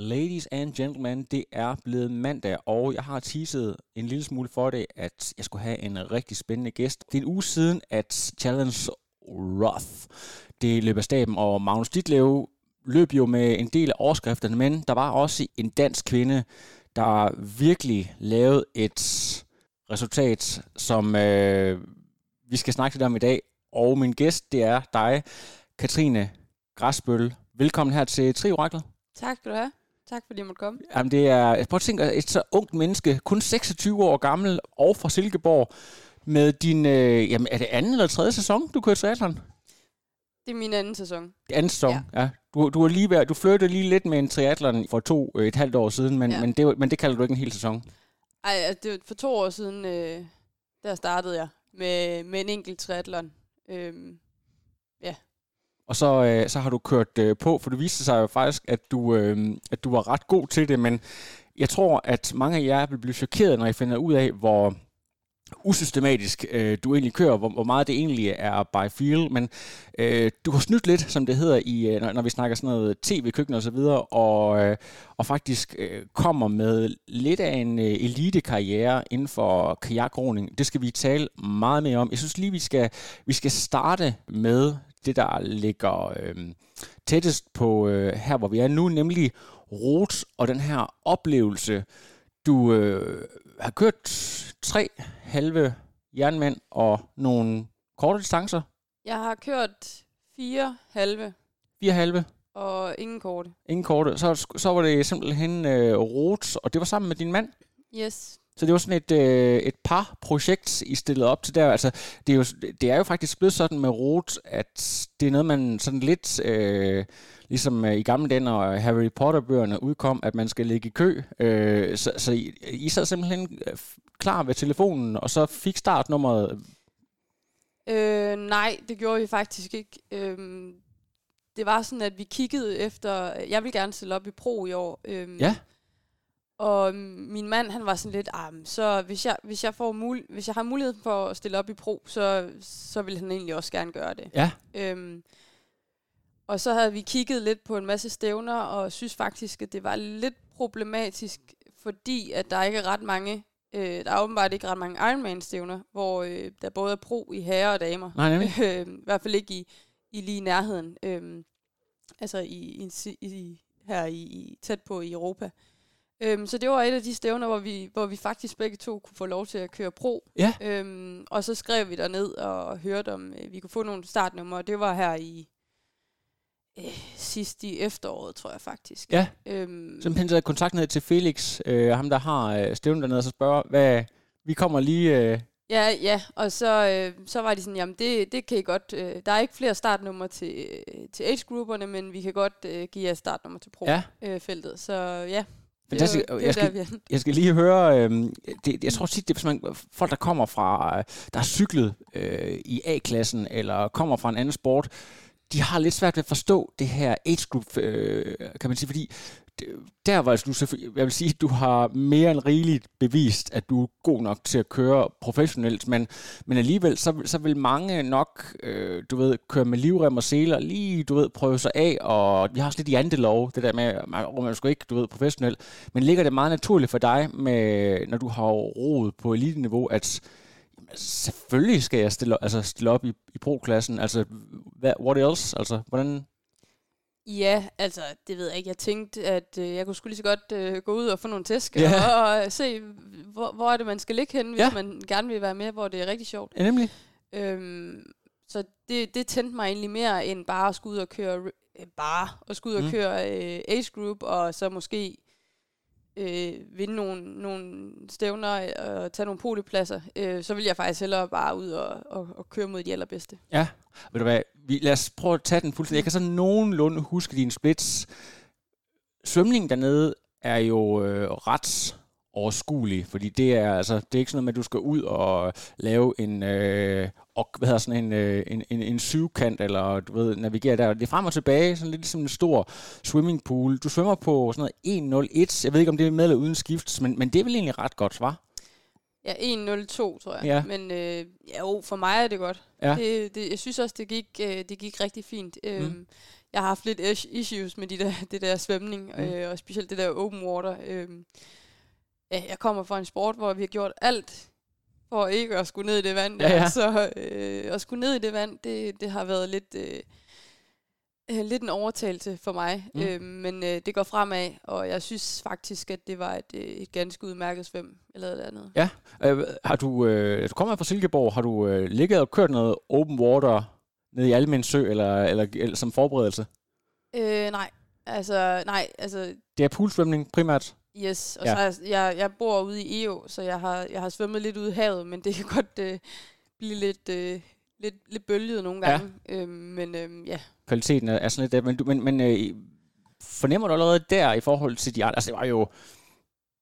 Ladies and gentlemen, det er blevet mandag, og jeg har teaset en lille smule for det, at jeg skulle have en rigtig spændende gæst. Det er en uge siden, at Challenge Roth, det løb af staben, og Magnus Ditlev løb jo med en del af overskrifterne, men der var også en dansk kvinde, der virkelig lavede et resultat, som vi skal snakke lidt om i dag. Og min gæst, det er dig, Katrine Græsbøl. Velkommen her til Trio Rækler. Tak skal du have. Tak fordi jeg måtte komme. Jamen det er, prøv at tænke, et så ungt menneske, kun 26 år gammel og fra Silkeborg, med din, jamen er det anden eller tredje sæson, du kører triathlon? Det er min anden sæson. Anden sæson, ja. Du flirtede lige lidt med en triathlon for 2,5 år siden, men, ja. men det kalder du ikke en hel sæson. Ej, det for 2 år siden, der startede jeg med en enkelt triathlon. Ja. Og så har du kørt på, for det viste sig jo faktisk, at du var ret god til det, men jeg tror, at mange af jer vil blive chokeret, når I finder ud af, hvor usystematisk du egentlig kører, hvor meget det egentlig er by feel, men du har snydt lidt, som det hedder, i, når vi snakker sådan noget tv-køkken og så videre, og faktisk kommer med lidt af en elitekarriere inden for kajakroning. Det skal vi tale meget mere om. Jeg synes lige, vi skal starte med det, der ligger tættest på her, hvor vi er nu, nemlig Roth og den her oplevelse. Du har kørt 3 halve jernmænd og nogle korte distancer. Jeg har kørt 4 halve. 4 halve? Og ingen korte. Ingen korte. Så var det simpelthen Roth, og det var sammen med din mand? Yes. Så det var sådan et par projekt, I stillede op til der. Altså, det er jo faktisk blevet sådan med Roth, at det er noget, man sådan lidt, ligesom i gamle dage, når Harry Potter-bøgerne udkom, at man skal ligge i kø. Så I sad simpelthen klar ved telefonen, og så fik startnummeret? Nej, det gjorde vi faktisk ikke. Det var sådan, at vi kiggede efter. Jeg ville gerne stille op i pro i år. Ja. Og min mand, han var sådan lidt, så hvis jeg har mulighed for at stille op i pro, så ville han egentlig også gerne gøre det. Ja. Og så havde vi kigget lidt på en masse stævner, og synes faktisk, at det var lidt problematisk, fordi at der er åbenbart ikke ret mange Ironman-stævner, hvor der både er pro i herrer og damer. Nej, nemlig. I hvert fald ikke i lige nærheden. Altså tæt på i Europa. Så det var et af de stævner, hvor vi faktisk begge to kunne få lov til at køre pro. Ja. Og så skrev vi derned og hørte om, vi kunne få nogle startnumre. Det var her i sidst i efteråret, tror jeg faktisk. Ja, så man tager kontakt ned til Felix, ham der har stævnet dernede, og så spørger, hvad vi kommer lige... Ja, og så var de sådan, jamen det kan I godt, der er ikke flere startnumre til age-grupperne, men vi kan godt give jer startnummer til pro-feltet, så ja... Jeg skal lige høre, jeg tror tit, det er folk, der kommer fra, der har cyklet i A-klassen, eller kommer fra en anden sport, de har lidt svært ved at forstå det her age group, kan man sige, fordi der var jeg vil sige, du har mere end rigeligt bevist, at du er god nok til at køre professionelt, men alligevel, så vil mange nok, køre med livrem og seler, lige, prøve sig af, og vi har også lidt i andet lov, det der med, at man skal ikke, professionelt, men ligger det meget naturligt for dig, med, når du har roet på eliteniveau, at selvfølgelig skal jeg stille op i pro-klassen, altså, what else, altså, hvordan... Ja, altså, det ved jeg ikke. Jeg tænkte, at jeg kunne sgu lige så godt gå ud og få nogle tæsk, og se, hvor er det, man skal ligge henne, hvis man gerne vil være med, hvor det er rigtig sjovt. Ja, nemlig. Så det tændte mig egentlig mere, end bare at skulle ud og køre, Ace Group, og så måske vinde nogle stævner og tage nogle podiepladser, så vil jeg faktisk hellere bare ud og køre mod de allerbedste. Ja, ved du hvad, lad os prøve at tage den fuldstændig. Jeg kan så nogenlunde huske din splits. Svømningen dernede er jo retsoverskuelig, fordi det er altså det er ikke sådan noget med, at du skal ud og lave en en syvkant eller du ved navigere der. Det er frem og tilbage, sådan lidt som en stor swimmingpool. Du svømmer på sådan noget 1.01. Jeg ved ikke om det er med eller uden skift, men det er vel egentlig ret godt, hva'? Ja, 1.02 tror jeg. Ja. Men for mig er det godt. Ja. Det, jeg synes også det gik rigtig fint. Jeg har haft lidt issues med det der svømning, og specielt det der open water. Jeg kommer fra en sport, hvor vi har gjort alt for ikke at skulle ned i det vand. Ja, ja. Så at skulle ned i det vand, det har været lidt en overtagelse for mig. Men det går fremad, og jeg synes faktisk, at det var et ganske udmærket svøm, eller et andet. Ja, har du kommer fra Silkeborg, har du ligget og kørt noget open water nede i Almea sø eller som forberedelse? Nej, altså... Det er poolsvømning primært? Yes, og ja. Så jeg bor ude i EU, så jeg har svømmet lidt ude i havet, men det kan godt blive lidt bølget nogle gange. Ja. Men ja. Kvaliteten er sådan lidt der, men fornemmer du allerede der i forhold til de andre? Altså det var jo,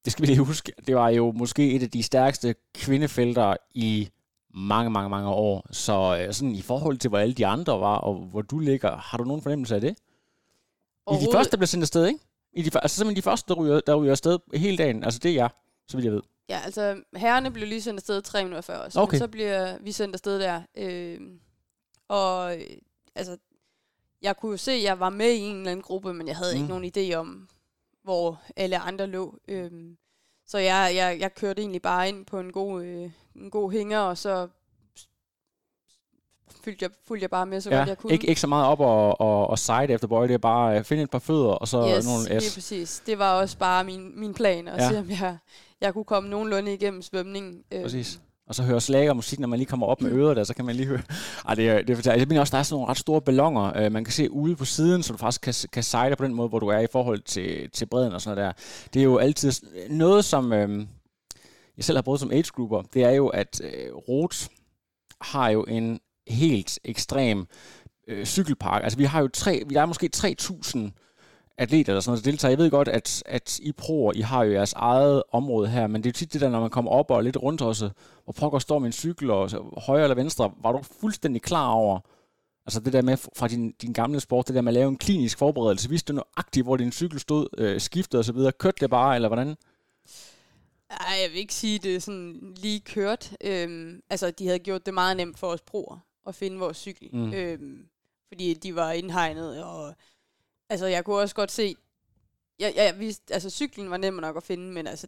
det skal vi lige huske, det var jo måske et af de stærkeste kvindefelter i mange år, så sådan i forhold til, hvor alle de andre var, og hvor du ligger, har du nogen fornemmelse af det? I de første, der blev sendt afsted, ikke? Altså simpelthen de første, der ryger afsted hele dagen, altså det er jeg, så vidt jeg ved. Ja, altså herrerne blev lige sendt afsted 3 minutter før os, okay. Så bliver vi sendt afsted der. Og altså, jeg kunne jo se, at jeg var med i en eller anden gruppe, men jeg havde ikke nogen idé om, hvor alle andre lå. Så jeg kørte egentlig bare ind på en god hænger, og så fulgte jeg bare med, så godt jeg kunne. Ikke så meget op og sejde efter bøje, det er bare finde et par fødder, og så nogle det er præcis. Det var også bare min plan, at se, om jeg kunne komme nogenlunde igennem svømningen. Præcis. Og så høre slag og musik, når man lige kommer op med ører der, så kan man lige høre. Ej, det er fantastisk. Jeg mener også, der er sådan nogle ret store ballonger, man kan se ude på siden, så du faktisk kan sejle på den måde, hvor du er i forhold til bredden og sådan noget der. Det er jo altid noget, som jeg selv har brugt som age-grupper, det er jo, at Roth har jo en helt ekstrem cykelpark. Altså der er måske 3.000 atleter eller sådan noget, der deltager. Jeg ved godt, at I proer, I har jo jeres eget område her, men det er jo tit det der, når man kommer op og lidt rundt også, og pokker står med en cykel, og så, højre eller venstre, var du fuldstændig klar over, altså det der med fra din gamle sport, det der med at lave en klinisk forberedelse, vidste du nøjagtigt, hvor din cykel stod, skiftet og så videre, kørte det bare, eller hvordan? Ej, jeg vil ikke sige, det er sådan lige kørt. Altså, de havde gjort det meget nemt for os proer, at finde vores cykel, fordi de var indhegnet, og altså, jeg kunne også godt se, jeg vidste, altså cyklen var nem nok at finde, men altså,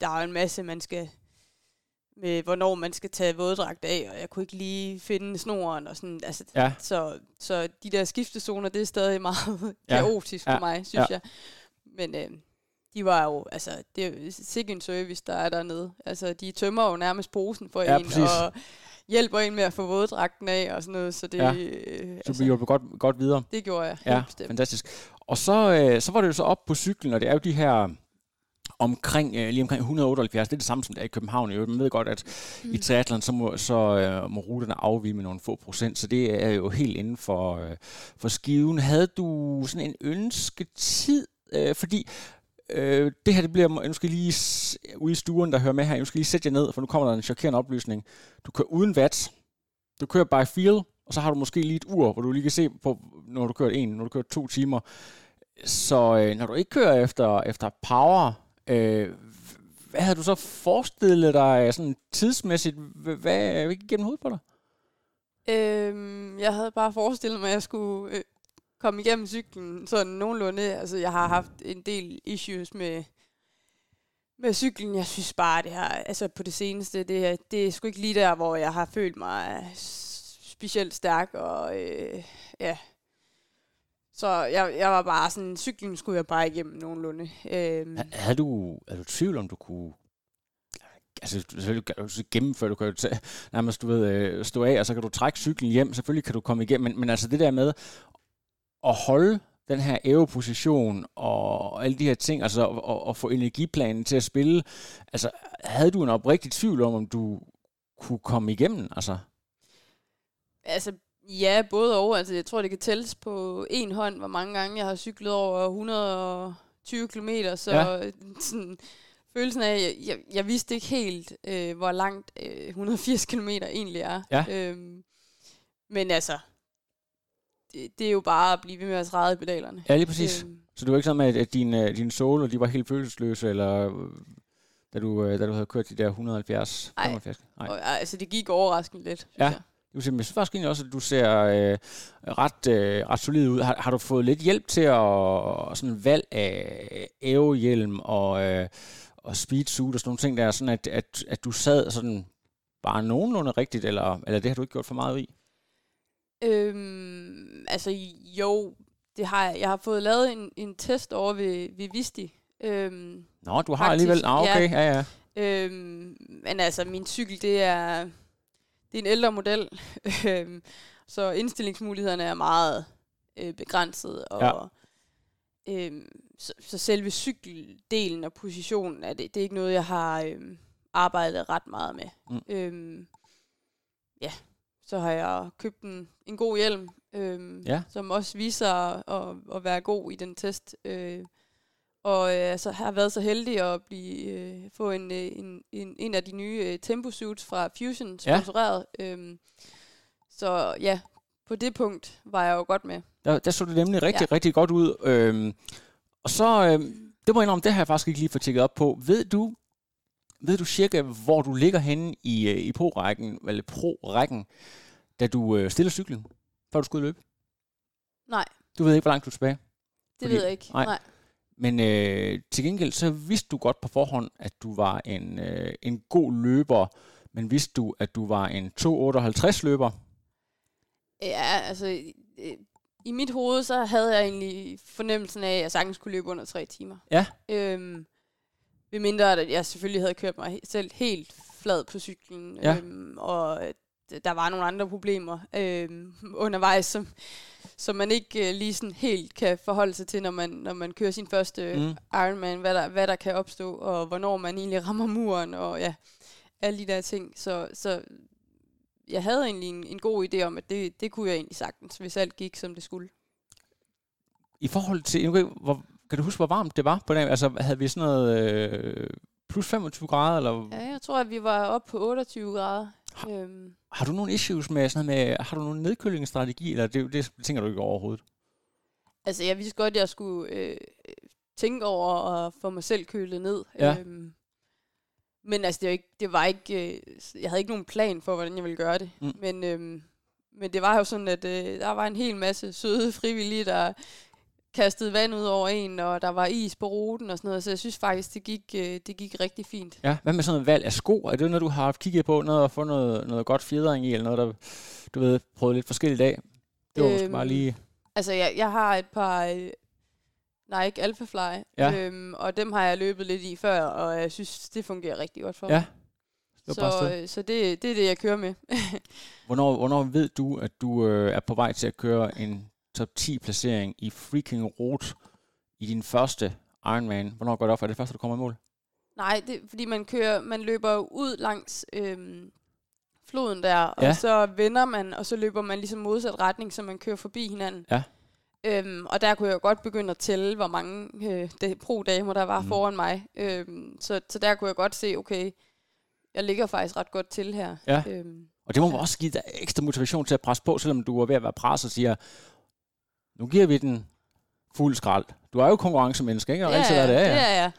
der er en masse, man skal, med hvornår man skal tage våddragt af, og jeg kunne ikke lige finde snoren, og sådan, altså, så de der skiftezoner, det er stadig meget kaotisk for mig, synes jeg. Men de var jo, altså, det er jo sikke en service, der er dernede. Altså, de tømmer jo nærmest posen for en, præcis. Og hjælper en med at få våddragten af og sådan noget, så det... Så du hjælper godt videre. Det gjorde jeg, helt bestemt. Fantastisk. Og så var det jo så op på cyklen, og det er jo de her lige omkring 178, det er det samme som der i København. Man ved godt, at i triathlon, så må ruterne afvige med nogle få procent, så det er jo helt inden for skiven. Havde du sådan en ønsketid, fordi... Det her, det bliver, nu skal lige ude i stuen, der hører med her, nu skal lige sætte jer ned, for nu kommer der en chokerende oplysning. Du kører uden watt, du kører by feel, og så har du måske lige et ur, hvor du lige kan se på, når du kører 2 timer. Så når du ikke kører efter power, hvad havde du så forestillet dig sådan tidsmæssigt? Hvad gik gennem hovedet på dig? Jeg havde bare forestillet mig, at jeg skulle... kom igennem cyklen sådan nogenlunde. Altså, jeg har haft en del issues med cyklen. Jeg synes bare, det her, altså på det seneste, det er sgu ikke lige der, hvor jeg har følt mig specielt stærk. Og så jeg var bare sådan, cyklen skulle jeg bare igennem nogenlunde. Er du tvivl, om du kunne... Altså, selvfølgelig kan du gennemføre, du kan jo tage, nærmest, du ved, stå af, og så kan du trække cyklen hjem. Selvfølgelig kan du komme igennem, men altså det der med... at holde den her æveposition og alle de her ting, altså og få energiplanen til at spille. Altså, havde du en oprigtig tvivl om du kunne komme igennem? Altså ja, både og. Altså, jeg tror, det kan tælles på en hånd, hvor mange gange jeg har cyklet over 100 20 kilometer, så sådan, følelsen af, jeg vidste ikke helt, hvor langt 180 kilometer egentlig er. Ja. Men altså, det er jo bare at blive ved med at træde i pedalerne. Ja, lige præcis. Så det var ikke sådan, at dine solo, de var helt følelsesløse, eller da du havde kørt de der 170? Nej, altså det gik overraskende lidt, synes jeg. Men jeg synes faktisk også, at du ser ret solid ud. Har du fået lidt hjælp til at sådan valg af ævehjelm og speedsuit og sådan nogle ting der, sådan at du sad sådan bare nogenlunde rigtigt, eller det har du ikke gjort for meget i? Altså jo, det har jeg. Jeg har fået lavet en test over ved Visti. Nå, du har faktisk alligevel. Nå, okay, ja. Men altså, min cykel, det er en ældre model, så indstillingsmulighederne er meget begrænset, og så selve cykeldelen og positionen, det er ikke noget, jeg har arbejdet ret meget med. Så har jeg købt en god hjelm, som også viser at være god i den test, og så har jeg været så heldig at få en af de nye temposuits fra Fusion sponsoreret. Så ja, på det punkt var jeg jo godt med. Der så det nemlig rigtig godt ud. Og så, det må jeg indrømme, det har jeg faktisk ikke lige fået tjekket op på. Ved du cirka, hvor du ligger henne i pro-rækken, da du stiller cyklen, før du skal ud og løbe? Nej. Du ved ikke, hvor langt du er tilbage? Det ved jeg ikke, nej. Men til gengæld, så vidste du godt på forhånd, at du var en god løber, men vidste du, at du var en 2,58-løber? Ja, altså i mit hoved, så havde jeg egentlig fornemmelsen af, at jeg sagtens kunne løbe under 3 timer. Ja. Ved mindre, at jeg selvfølgelig havde kørt mig selv helt flad på cyklen, og der var nogle andre problemer undervejs, som man ikke lige sådan helt kan forholde sig til, når man kører sin første Ironman, hvad der kan opstå, og hvornår man egentlig rammer muren, og ja, alle de der ting. Så jeg havde egentlig en god idé om, at det kunne jeg egentlig sagtens, hvis alt gik, som det skulle. I forhold til, kan du huske, hvor varmt det var på dagen? Altså, havde vi sådan noget plus 25 grader? Eller? Ja, jeg tror, at vi var oppe på 28 grader. Har du nogle issues med sådan noget med, har du nogle nedkølingsstrategi, eller det tænker du ikke overhovedet? Altså, jeg vidste godt, at jeg skulle tænke over at få mig selv kølet ned. Ja. Men altså, det var ikke jeg havde ikke nogen plan for, hvordan jeg ville gøre det. Men det var jo sådan, at der var en hel masse søde frivillige, der kastede vand ud over en, og der var is på ruten og sådan noget, så jeg synes faktisk, det gik rigtig fint. Ja, hvad med sådan et valg af sko? Er det noget, du har haft kigget på, noget at få noget godt fjedring i, eller noget, der, du ved, prøvede lidt forskelligt af? Det var måske bare lige... Altså, jeg har et par Nike Alphafly, og dem har jeg løbet lidt i før, og jeg synes, det fungerer rigtig godt for mig. Så det er det, jeg kører med. Hvornår ved du, at du er på vej til at køre en top 10 placering i freaking Roth i din første Ironman? Hvornår går det op for? Er det første, du kommer i mål? Nej, det er, fordi man løber ud langs floden der, og så vender man, og så løber man ligesom modsat retning, så man kører forbi hinanden. Ja. Og der kunne jeg jo godt begynde at tælle, hvor mange pro-damer der var foran mig. Så der kunne jeg godt se, okay, jeg ligger faktisk ret godt til her. Ja. Og det må også give dig ekstra motivation til at presse på, selvom du er ved at være presset og siger, nu giver vi den fuld skrald. Du er jo konkurrencemenneske, ikke? Og altid hvad det er, ja.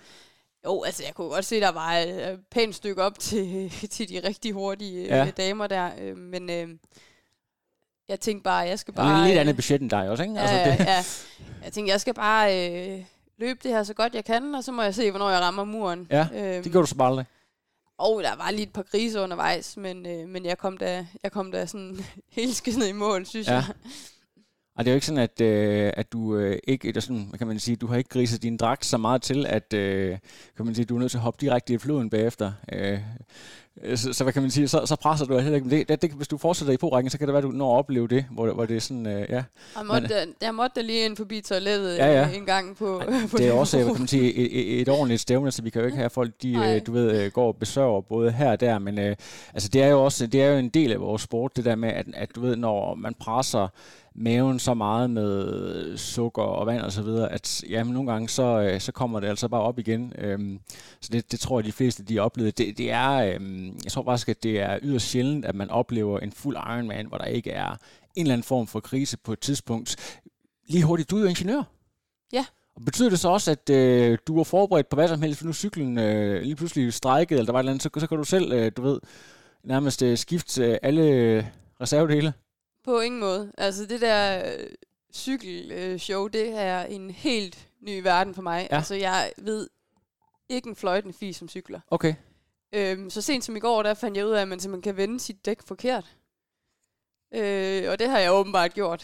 Jo, altså jeg kunne godt se, der var et pænt stykke op til de rigtig hurtige damer der. Men jeg tænkte bare, jeg skal bare... Det er lidt andet budget end dig også, ikke? Jeg tænkte, jeg skal bare løbe det her så godt jeg kan, og så må jeg se, hvornår jeg rammer muren. Ja, det gjorde du så bare aldrig. Der var lige et par griser undervejs, men jeg kom da sådan helskende i mål, synes jeg. Og det er jo ikke sådan, at du ikke, sådan, kan man sige, du har ikke griset din dragt så meget til, at kan man sige, du er nødt til at hoppe direkte i floden bagefter. Så hvad kan man sige, så presser du heller ikke. Det, hvis du fortsætter i på-rækken, så kan det være, at du når at opleve det, hvor det er sådan, ja. Jeg måtte da lige ind forbi toilettet en gang på... Det er også, kan man sige, et ordentligt stævne, så vi kan jo ikke have folk, de du ved, går og besøger både her og der, men altså det er jo en del af vores sport, det der med, at du ved, når man presser maven så meget med sukker og vand og så videre, at jamen, nogle gange så kommer det altså bare op igen. Så det tror jeg, de fleste de oplevede. Det er, jeg tror faktisk, at det er yderst sjældent, at man oplever en fuld Ironman, hvor der ikke er en eller anden form for krise på et tidspunkt. Lige hurtigt, du er jo ingeniør. Ja. Og betyder det så også, at du var forberedt på hvad som helst, for nu cyklen lige pludselig strejkede, eller der var et eller andet, så kan du selv, du ved, nærmest skifte alle reservedele? På ingen måde. Altså det der cykelshow, det er en helt ny verden for mig. Ja. Altså jeg ved ikke en fløjtende fis som cykler. Okay. Så sent som i går, der fandt jeg ud af, at man simpelthen kan vende sit dæk forkert. Og det har jeg åbenbart gjort.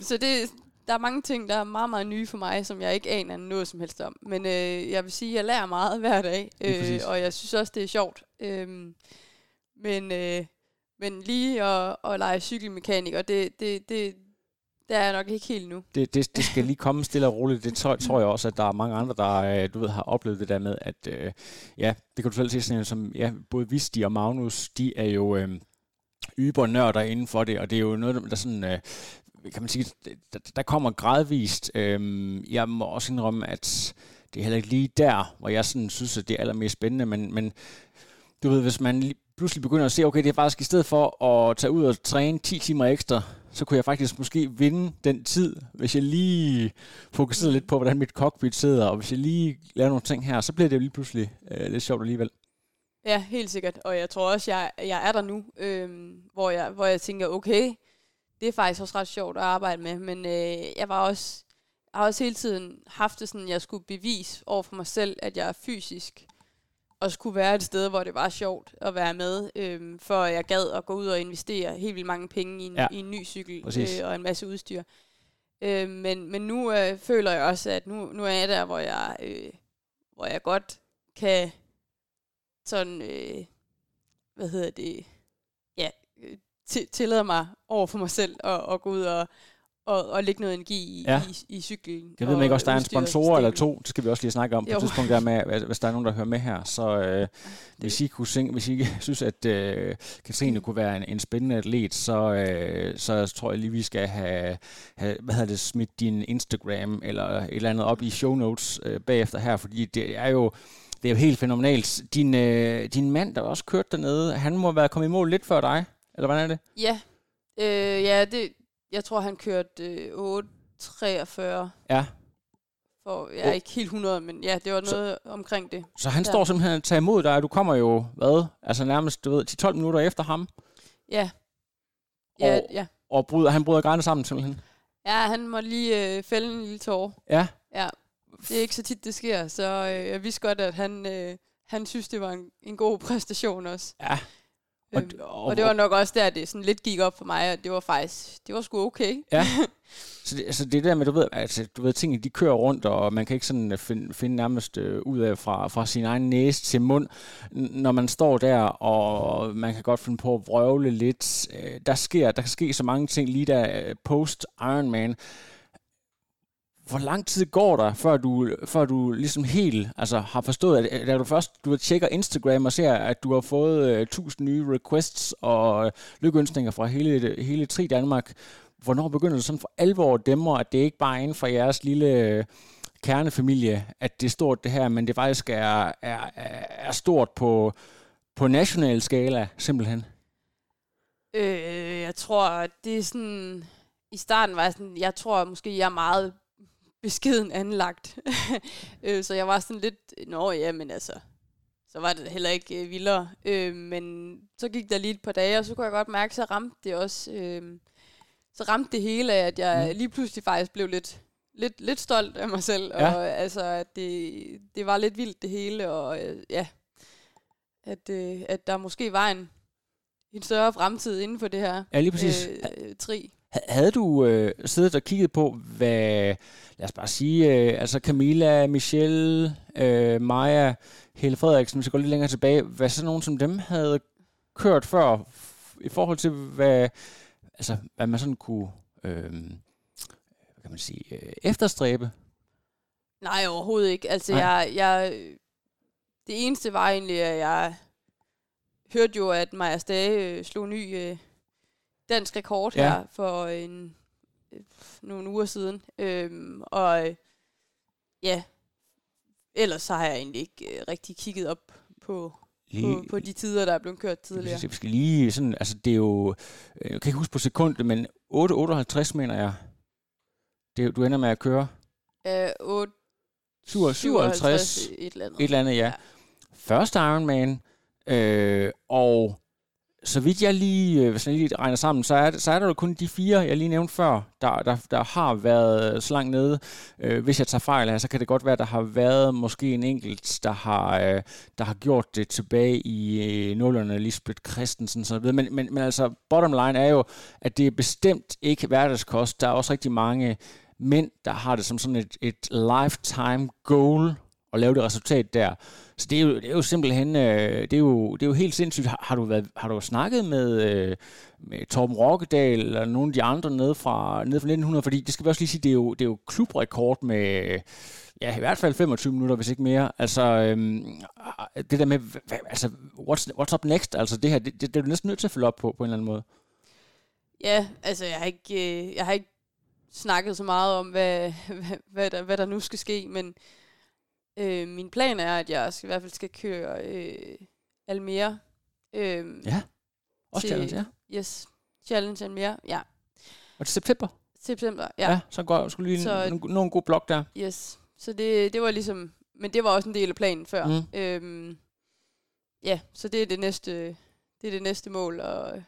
Så det, der er mange ting, der er meget, meget nye for mig, som jeg ikke aner noget som helst om. Men jeg vil sige, at jeg lærer meget hver dag. Og jeg synes også, det er sjovt. Men lige at lege cykelmekaniker, det er jeg nok ikke helt nu. Det skal lige komme stille og roligt. Det tror jeg også, at der er mange andre, der du ved, har oplevet det der med, at ja, det kan du selv se, sådan, som ja, både Visti og Magnus, de er jo übernørder inden for det, og det er jo noget, der sådan... kan man sige, der kommer gradvist. Jeg må også indrømme, at det er heller ikke lige der, hvor jeg sådan synes, at det er allermest spændende, men du ved, hvis man pludselig begynder at se, okay, det er faktisk i stedet for at tage ud og træne 10 timer ekstra, så kunne jeg faktisk måske vinde den tid, hvis jeg lige fokuserede lidt på, hvordan mit cockpit sidder, og hvis jeg lige laver nogle ting her, så bliver det jo lige pludselig lidt sjovt alligevel. Ja, helt sikkert, og jeg tror også, jeg er der nu, hvor jeg tænker, okay, det er faktisk også ret sjovt at arbejde med, men jeg har også hele tiden haft det sådan, at jeg skulle bevise over for mig selv, at jeg er fysisk, og skulle være et sted, hvor det var sjovt at være med, for jeg gad at gå ud og investere helt vildt mange penge i en ny cykel og en masse udstyr. Men nu føler jeg også, at nu er jeg der, hvor jeg godt kan sådan, tillader mig over for mig selv at gå ud og lægge noget energi i cyklen. Jeg ved man ikke også, der er en sponsor eller to, det skal vi også lige snakke om på et tidspunkt der med, hvis der er nogen, der hører med her. Så hvis I synes, at Katrine kunne være en spændende atlet, så tror jeg lige, vi skal have smidt din Instagram eller et eller andet op i show notes bagefter her, fordi det er jo helt fænomenalt. Din mand, der også kørte dernede, han må være kommet i mål lidt før dig. Eller hvordan er det? Ja, jeg tror, han kørte 8.43. Ja. For, jeg er ikke helt 100, men ja, det var noget omkring det. Så han står simpelthen og tager imod dig, og du kommer jo, nærmest, 10-12 minutter efter ham. Ja. Han bryder grænet sammen simpelthen. Ja, han må lige fælde en lille tårer. Ja. Ja, det er ikke så tit, det sker, så jeg vidste godt, at han synes, det var en god præstation også. Ja. Og det var nok også der, det sådan lidt gik op for mig, og det var faktisk, det var sgu okay. Ja. Så det der med, du ved, tingene de kører rundt, og man kan ikke sådan finde nærmest ud af fra sin egen næse til mund, når man står der, og man kan godt finde på at vrøvle lidt. Der kan ske så mange ting lige der post Ironman. Hvor lang tid går der, før du ligesom helt har forstået, at da du først tjekker Instagram og ser, at du har fået 1000 nye requests og lykønskninger fra hele Tri Danmark, hvornår begynder du sådan for alvor at dæmre, at det ikke bare er inden for jeres lille kernefamilie, at det er stort det her, men det faktisk er stort på national skala, simpelthen? Jeg tror, det er sådan... I starten var jeg sådan... Jeg tror måske, jeg er meget... beskeden anlagt. Så jeg var sådan lidt, så var det heller ikke vildere. Men så gik der lige et par dage, og så kunne jeg godt mærke, så ramte det også, så ramte det hele af, at jeg lige pludselig faktisk blev lidt stolt af mig selv, og at det var lidt vildt det hele, og at der måske var en større fremtid inden for det her. Ja, lige præcis. Tri. Havde du siddet og kigget på, hvad, lad os bare sige, Camilla, Michelle, Maja, Helle Frederiksen, hvis jeg går lidt længere tilbage, hvad så nogen som dem havde kørt før, i forhold til, hvad man sådan kunne, hvad kan man sige, efterstræbe? Nej, overhovedet ikke. Det eneste var egentlig, at jeg hørte jo, at Maja Stage slog ny dansk rekord her for en nogle uger siden. Ellers så har jeg egentlig ikke rigtig kigget op på de tider, der er blevet kørt tidligere. Vi skal lige sådan, altså det er jo, jeg kan ikke huske på sekundet, men 8,58 mener jeg. Det, du ender med at køre? 8,57 et eller andet, ja. Første Ironman, og så vidt jeg lige, hvis jeg lige regner sammen, så er der jo kun de 4, jeg lige nævnte før, der har været så langt nede. Hvis jeg tager fejl her, så kan det godt være, der har været måske en enkelt, der har gjort det tilbage i 0'erne, Lisbeth Christensen og sådan noget. Men altså, bottom line er jo, at det er bestemt ikke hverdagskost. Der er også rigtig mange mænd, der har det som sådan et lifetime goal, og lave det resultat der. Så det er jo simpelthen, det er jo helt sindssygt. Har du snakket med Torben Rokkedal eller nogle af de andre nede fra 1900? Fordi det skal vi også lige sige, det er jo klubrekord med, ja, i hvert fald 25 minutter, hvis ikke mere. Altså, det der med, altså, what's up next? Altså, det her, det er du næsten nødt til at følge op på en eller anden måde. Ja, altså, jeg har ikke snakket så meget om, hvad der nu skal ske, men min plan er, at jeg i hvert fald skal køre Almea. Ja, også til, Challenge, ja. Yes, Challenge Almea, ja. Og til september? September, ja. Ja, så går skulle lige nogle gode blok der. Yes, så det var ligesom, men det var også en del af planen før. Ja, så det er det næste mål, og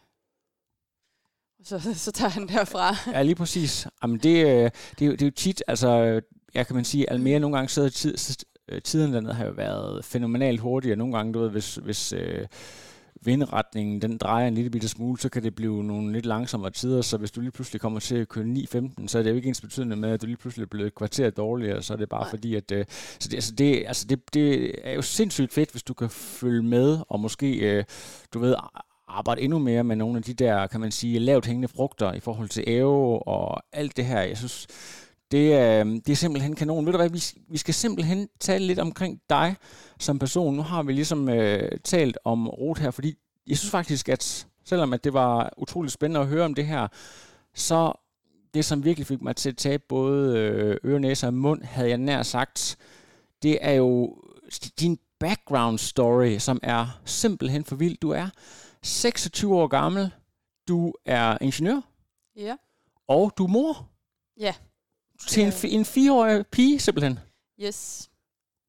så tager han derfra. Ja, lige præcis. Jamen, det er jo tit, altså. Jeg kan man sige, at Almea nogle gange tiden dernede har jo været fænomenalt hurtig, og nogle gange, du ved, hvis vindretningen den drejer en lille bitte smule, så kan det blive nogle lidt langsommere tider, så hvis du lige pludselig kommer til at køre 9.15, så er det jo ikke ensbetydende med, at du lige pludselig er blevet et kvarter dårligere, så er det bare fordi, at det er jo sindssygt fedt, hvis du kan følge med, og måske, du ved, arbejde endnu mere med nogle af de der, kan man sige, lavt hængende frugter i forhold til æve og alt det her. Jeg synes, det er simpelthen kanon. Ved du hvad, vi skal simpelthen tale lidt omkring dig som person. Nu har vi ligesom talt om Roth her, fordi jeg synes faktisk, at selvom at det var utroligt spændende at høre om det her, så det, som virkelig fik mig til at tabe både øre, næse og mund, havde jeg nær sagt, det er jo din background story, som er simpelthen for vild. Du er 26 år gammel, du er ingeniør, ja, og du er mor. Ja. Til en 4-årig pige, simpelthen. Yes.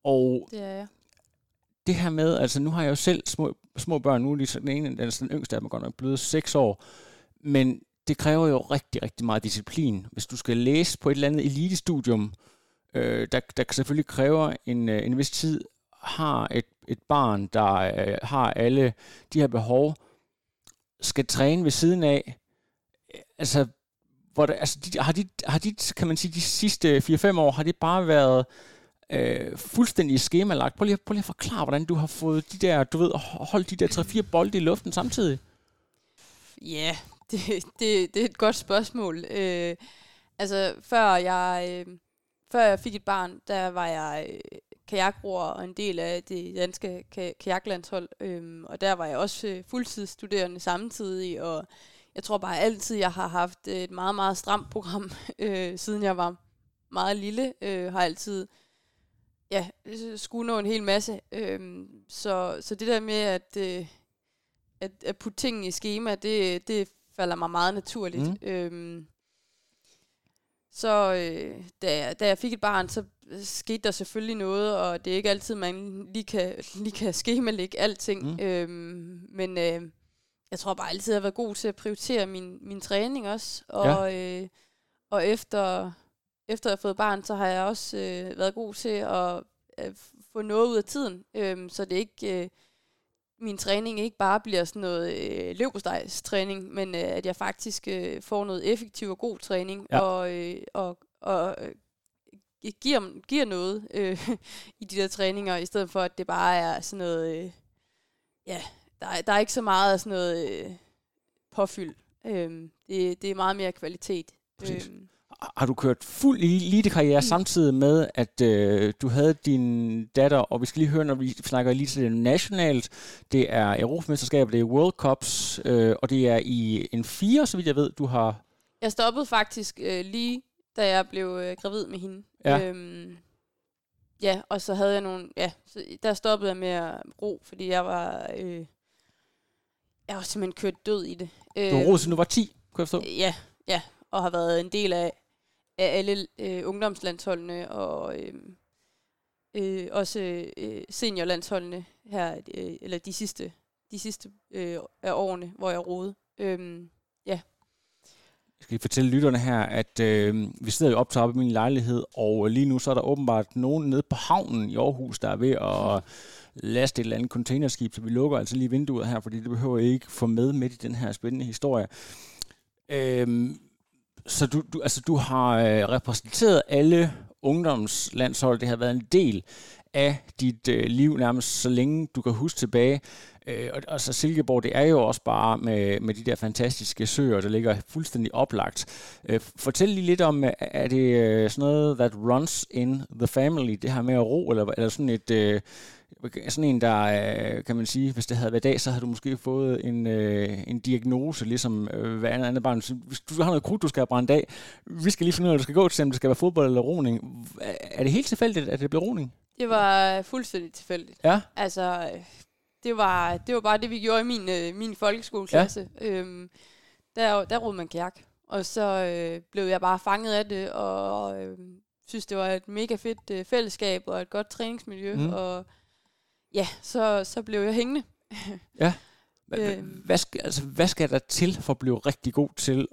Og det er jeg. Det her med, altså nu har jeg jo selv små børn, nu er de sådan den yngste af dem godt nok blevet 6 år, men det kræver jo rigtig, rigtig meget disciplin. Hvis du skal læse på et eller andet elitestudium, der selvfølgelig kræver en vis tid, har et barn, der har alle de her behov, skal træne ved siden af, altså. Hvor det, altså, har de, kan man sige, de sidste 4-5 år, har det bare været fuldstændig skemalagt? Prøv lige at forklare, hvordan du har fået de der, du ved, holdt de der 3-4 bolde i luften samtidig. Ja, det er et godt spørgsmål. Altså, før jeg fik et barn, der var jeg kajakroer og en del af det danske kajaklandshold. Og der var jeg også fuldtidsstuderende samtidig, og jeg tror bare altid, jeg har haft et meget, meget stramt program, siden jeg var meget lille. Har altid skulle nå en hel masse. Så det der med at putte ting i schema, det falder mig meget naturligt. Da jeg fik et barn, så skete der selvfølgelig noget, og det er ikke altid, man lige kan schemalægge alting. Jeg tror bare altid, jeg har været god til at prioritere min træning også. Og efter jeg har fået barn, så har jeg også været god til at få noget ud af tiden. Så det ikke min træning ikke bare bliver sådan noget løbestejstræning, men at jeg faktisk får noget effektiv og god træning, ja, og giver noget i de der træninger, i stedet for, at det bare er sådan noget. Der er ikke så meget af sådan noget påfyld. Det er meget mere kvalitet. Har du kørt fuld elitekarriere samtidig med, at du havde din datter, og vi skal lige høre, når vi snakker elite nationalt, det er Europamesterskaber, det er World Cups, og det er i en 4, så vidt jeg ved, du har. Jeg stoppede faktisk lige, da jeg blev gravid med hende. Ja. Ja, og så havde jeg nogle... Ja, så der stoppede jeg med at ro, fordi jeg var... jeg var simpelthen kørt død i det. Du var ro, siden du var 10, kunne jeg forstå? Ja, ja, og har været en del af alle ungdomslandsholdene, og også seniorlandsholdene her, eller de sidste af årene, hvor jeg roede. Ja. Jeg skal fortælle lytterne her, at vi sidder jo optaget op i min lejlighed, og lige nu så er der åbenbart nogen nede på havnen i Aarhus, der er ved at laste et eller andet containerskib, så vi lukker altså lige vinduet her, fordi det behøver jeg ikke få med midt i den her spændende historie. Så du altså, du har repræsenteret alle ungdomslandshold, det har været en del af dit liv nærmest så længe du kan huske tilbage. Og så Silkeborg, det er jo også bare med de der fantastiske søer, der ligger fuldstændig oplagt. Fortæl lige lidt om, er det sådan noget, that runs in the family, det her med at ro, eller sådan et... Sådan en, der, kan man sige, hvis det havde været i dag, så havde du måske fået en diagnose, ligesom hver andet barn. Du har noget krudt, du skal have brændt af. Vi skal lige finde ud af, at du skal gå til, om det skal være fodbold eller roning. Er det helt tilfældigt, at det blev roning? Det var fuldstændig tilfældigt. Ja? Altså, det var bare det, vi gjorde i min folkeskoleklasse. Ja? Der rodede man kajak, og så blev jeg bare fanget af det, og synes, det var et mega fedt fællesskab og et godt træningsmiljø, og ja, så blev jeg hængende. Ja. Hvad skal der til for at blive rigtig god til at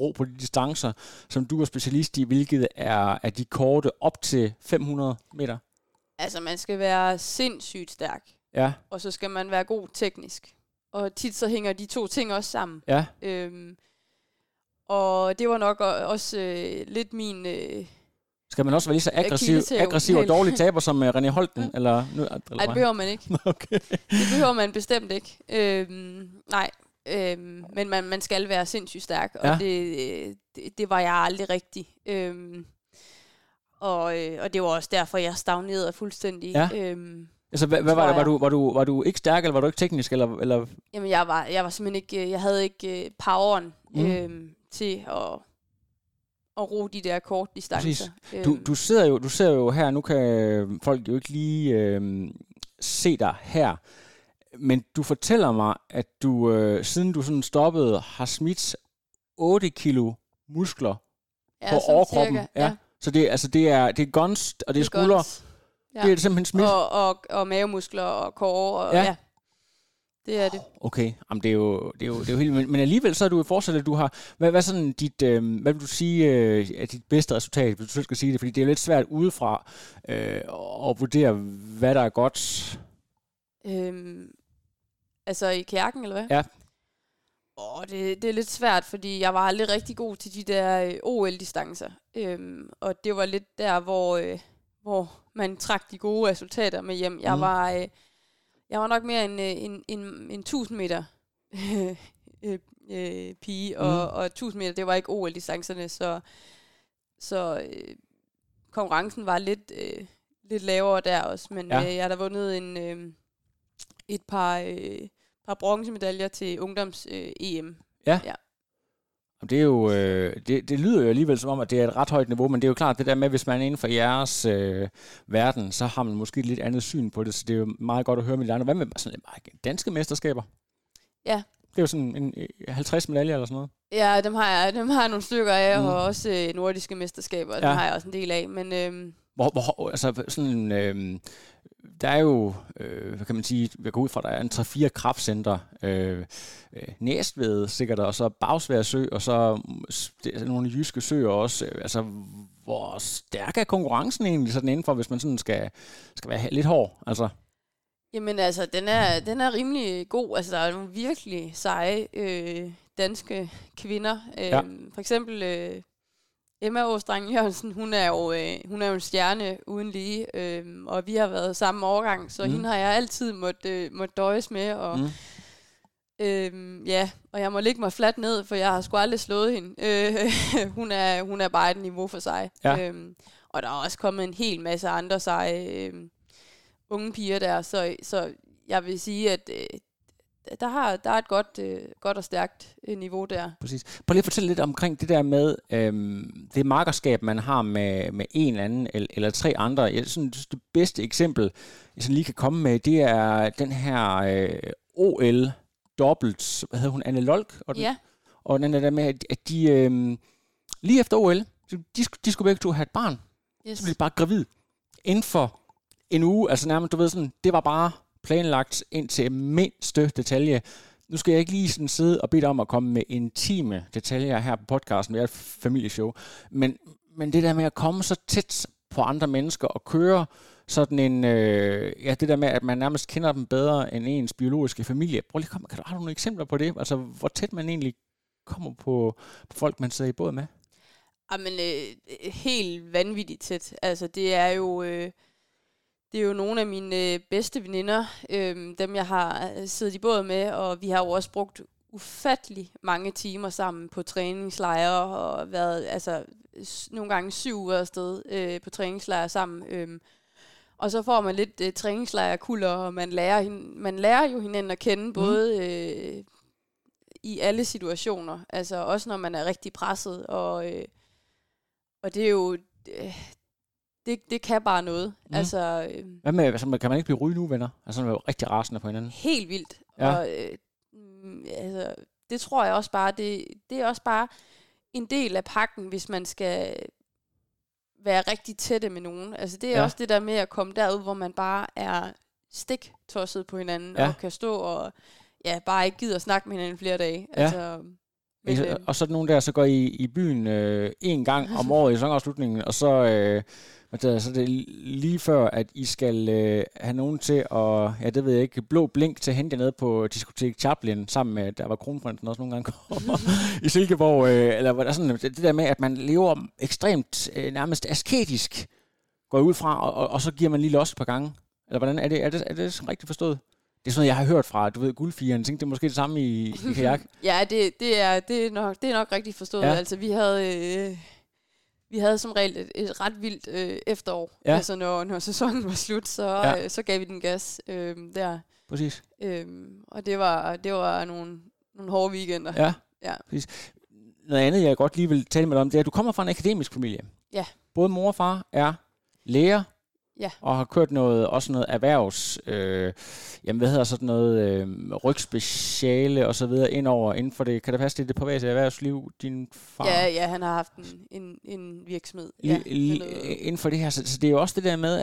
ro på de distancer, som du er specialist i, hvilket er de korte op til 500 meter? Altså, man skal være sindssygt stærk. Ja. Og så skal man være god teknisk. Og tit så hænger de to ting også sammen. Ja. Og det var nok også lidt min... Skal man også være lige så aggressiv og dårlig taber som René Holten? Nej, det behøver man ikke. Okay. Det behøver man bestemt ikke. Men man skal være sindssygt stærk, og ja. det var jeg aldrig rigtig. Og det var også derfor, jeg stagnerede fuldstændig. Ja. Altså, hvad var det? Var du ikke stærk, eller var du ikke teknisk? Eller? Jamen, jeg var simpelthen ikke... Jeg havde ikke poweren til at... og ro de der korte distancer. Du sidder jo her, nu kan folk jo ikke lige se dig her, men du fortæller mig, at du, siden du sådan stoppede, har smidt 8 kilo muskler på overkroppen. Cirka, ja. Så det er guns, og det er skuldre. Ja. Det er simpelthen smidt. Og mavemuskler og kåre. Og, ja. Ja. Det er det. Okay, jamen, det er jo helt vildt. Men alligevel så er du fortsat, at du har... Hvad sådan dit, hvad vil du sige er dit bedste resultat, hvis du selv skal sige det? Fordi det er jo lidt svært udefra at vurdere, hvad der er godt. Altså i kajakken, eller hvad? Ja. Det er lidt svært, fordi jeg var aldrig rigtig god til de der OL-distancer. Og det var lidt der, hvor man trak de gode resultater med hjem. Jeg var... Jeg var nok mere en 1000 meter pige, og 1000 meter, det var ikke OL-distancerne, så konkurrencen var lidt lavere der også, men ja. Jeg har da vundet et par bronzemedaljer til ungdoms-EM. Ja. Det er jo, det lyder jo alligevel som om, at det er et ret højt niveau, men det er jo klart, det der med, hvis man er inden for jeres verden, så har man måske lidt andet syn på det, så det er jo meget godt at høre med de andre. Hvad med sådan danske mesterskaber? Ja. Det er jo sådan 50 medaljer eller sådan noget. Ja, dem har jeg nogle stykker af, og også nordiske mesterskaber, og dem har jeg også en del af, men... altså sådan... Der er jo, hvad kan man sige, jeg går ud fra, der er en 3-4 kraftcenter, Næstved sikkert, og så Bagsværd Sø, og så nogle jyske søer også. Altså, hvor stærk er konkurrencen egentlig sådan indenfor, hvis man sådan skal være lidt hård? Altså. Jamen altså, den er rimelig god. Altså, der er nogle virkelig seje danske kvinder. For eksempel... Emma O. Strang Jørgensen, hun er jo en stjerne uden lige, og vi har været samme årgang, så hende har jeg altid måttet døjes med, og og jeg må ligge mig fladt ned, for jeg har sgu aldrig slået hende. Hun er bare et niveau for sig. Ja. Og der er også kommet en hel masse andre seje unge piger der, så jeg vil sige, at der er et godt og stærkt niveau der. Præcis. Prøv lige at fortælle lidt omkring det der med det markerskab, man har med en eller anden eller tre andre. Jeg synes, det bedste eksempel, jeg sådan lige kan komme med, det er den her OL-dobbelt, hvad hedder hun, Anne Lolk? Og den der med, at de lige efter OL, de skulle begge to have et barn. Yes. Så blev de bare gravid. Inden for en uge, altså nærmest, du ved sådan, det var bare planlagt ind til mindste detalje. Nu skal jeg ikke lige sådan sidde og bede dig om at komme med intime detaljer her på podcasten, det er et familieshow, men det der med at komme så tæt på andre mennesker og køre sådan en, det der med, at man nærmest kender dem bedre end ens biologiske familie. Prøv lige, kan du have nogle eksempler på det? Altså, hvor tæt man egentlig kommer på folk, man sidder i båd med? Jamen, helt vanvittigt tæt. Altså, det er jo nogle af mine bedste veninder, dem jeg har siddet i båd med, og vi har jo også brugt ufattelig mange timer sammen på træningslejre, og været nogle gange 7 uger afsted på træningslejre sammen. Og så får man lidt træningslejrekulder, og man lærer jo hinanden at kende, både i alle situationer, altså også når man er rigtig presset, og det er jo... Det kan bare noget. Mm. Altså, hvad med, kan man ikke blive ryge nu, venner? Altså, man er jo rigtig rasende på hinanden. Helt vildt. Ja. Og, det tror jeg også bare, det er også bare en del af pakken, hvis man skal være rigtig tætte med nogen. Altså, det er også det der med at komme derud, hvor man bare er stiktosset på hinanden, og kan stå og bare ikke gider at snakke med hinanden flere dage. Altså... Og så er der nogen der, så går I byen en gang om året i sæsonafslutningen, og så er det lige før, at I skal have nogen til at, det ved jeg ikke, blå blink til at hente jer ned på diskotek Chaplin, sammen med, der var kronprinsen også nogle gange kommer i Silkeborg, eller sådan, det der med, at man lever ekstremt nærmest asketisk, går ud fra, og så giver man lige los et par gange. Eller hvordan er det? Er det rigtigt forstået? Det er sådan noget, jeg har hørt fra, du ved, guldfigeren. Tænkte, det er måske det samme i kajak? Ja, det er nok rigtigt forstået. Ja. Altså, vi havde som regel et ret vildt efterår. Ja. Altså, når sæsonen var slut, så gav vi den gas der. Præcis. Og det var nogle hårde weekender. Ja, præcis. Noget andet, jeg godt lige vil tale med dig om, det er, at du kommer fra en akademisk familie. Ja. Både mor og far er læger. Ja. Og har kørt noget erhvervs, rygspeciale og så videre inden for det. Kan det passe, det er det private erhvervsliv, din far? Ja, han har haft en virksomhed. Inden for det her, så det er jo også det der med,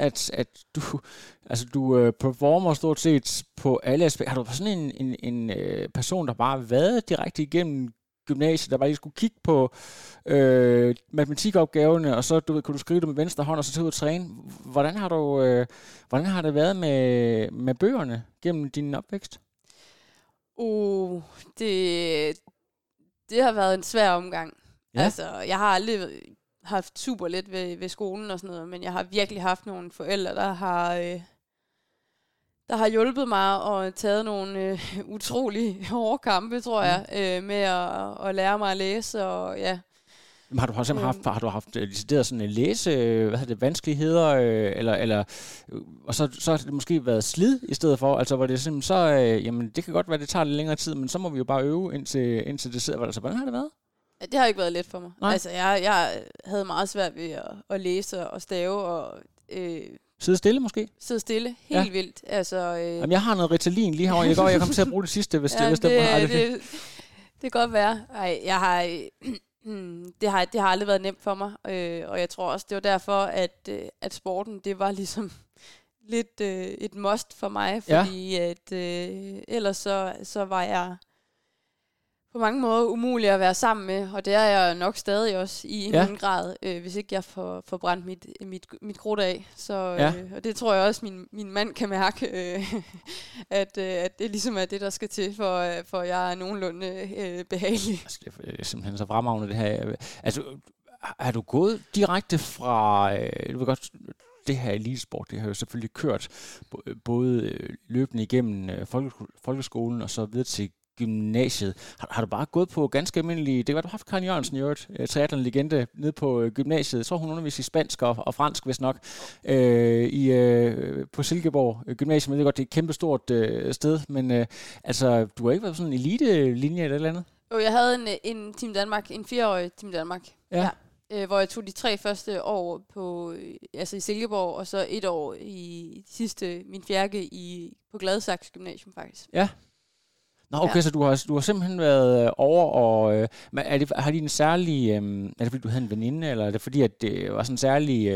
at du performer stort set på alle aspekter. Har du sådan en person, der bare har været direkte igennem gymnasiet, der bare lige skulle kigge på matematikopgavene, og så kunne du skrive det med venstre hånd, og så tage ud og træne. Hvordan har det været med bøgerne gennem din opvækst? Det har været en svær omgang. Ja. Altså, jeg har aldrig haft super let ved skolen og sådan noget, men jeg har virkelig haft nogle forældre, der har hjulpet mig og taget nogle utrolig hårde kampe, tror jeg, med at lære mig at læse. Og, ja. Jamen, har du haft decideret sådan en læse, vanskeligheder, og så har det måske været slid i stedet for, altså hvor det simpelthen jamen det kan godt være, det tager lidt længere tid, men så må vi jo bare øve indtil det sidder. Altså, hvordan har det været? Ja, det har ikke været let for mig. Nej. Altså, jeg havde meget svært ved at læse og stave og... Sidde stille måske? Sidde stille, helt vildt. Altså, Jamen, jeg har noget Ritalin lige herovre. Jeg kommer til at bruge det sidste, hvis det kan godt være. Ej, det har aldrig været nemt for mig, og jeg tror også, det var derfor, at sporten, det var ligesom lidt et must for mig, fordi ellers så var jeg på mange måder umulig at være sammen med, og det er jeg nok stadig også i en anden grad, hvis ikke jeg får brændt mit krudt af. Så, og det tror jeg også, min mand kan mærke, at det ligesom er det, der skal til, for jeg er nogenlunde behagelig. Altså, det er simpelthen så fremragende, det her. Altså, er du gået direkte fra... Det her elitesport, det har jo selvfølgelig kørt både løbende igennem folkeskolen og så videre til gymnasiet. Har du bare gået på ganske almindelige... Det var du haft Karen Jørgensen Hjort, triathlon-legende, nede på gymnasiet. Jeg tror, hun underviste i spansk og fransk, hvis nok, på Silkeborg gymnasium. Jeg ved godt, det er et kæmpestort sted, men altså, du har ikke været på sådan en elite-linje eller et eller andet? Jo, jeg havde en Team Danmark, en 4-årig Team Danmark, hvor jeg tog de 3 første år på, altså i Silkeborg, og så 1 år i sidste, min fjerde på Gladsaxe gymnasium faktisk. Ja. Nå, okay, så du har simpelthen været over, og har de en særlig, er det fordi du havde en veninde, eller er det fordi, at det var sådan en særlig,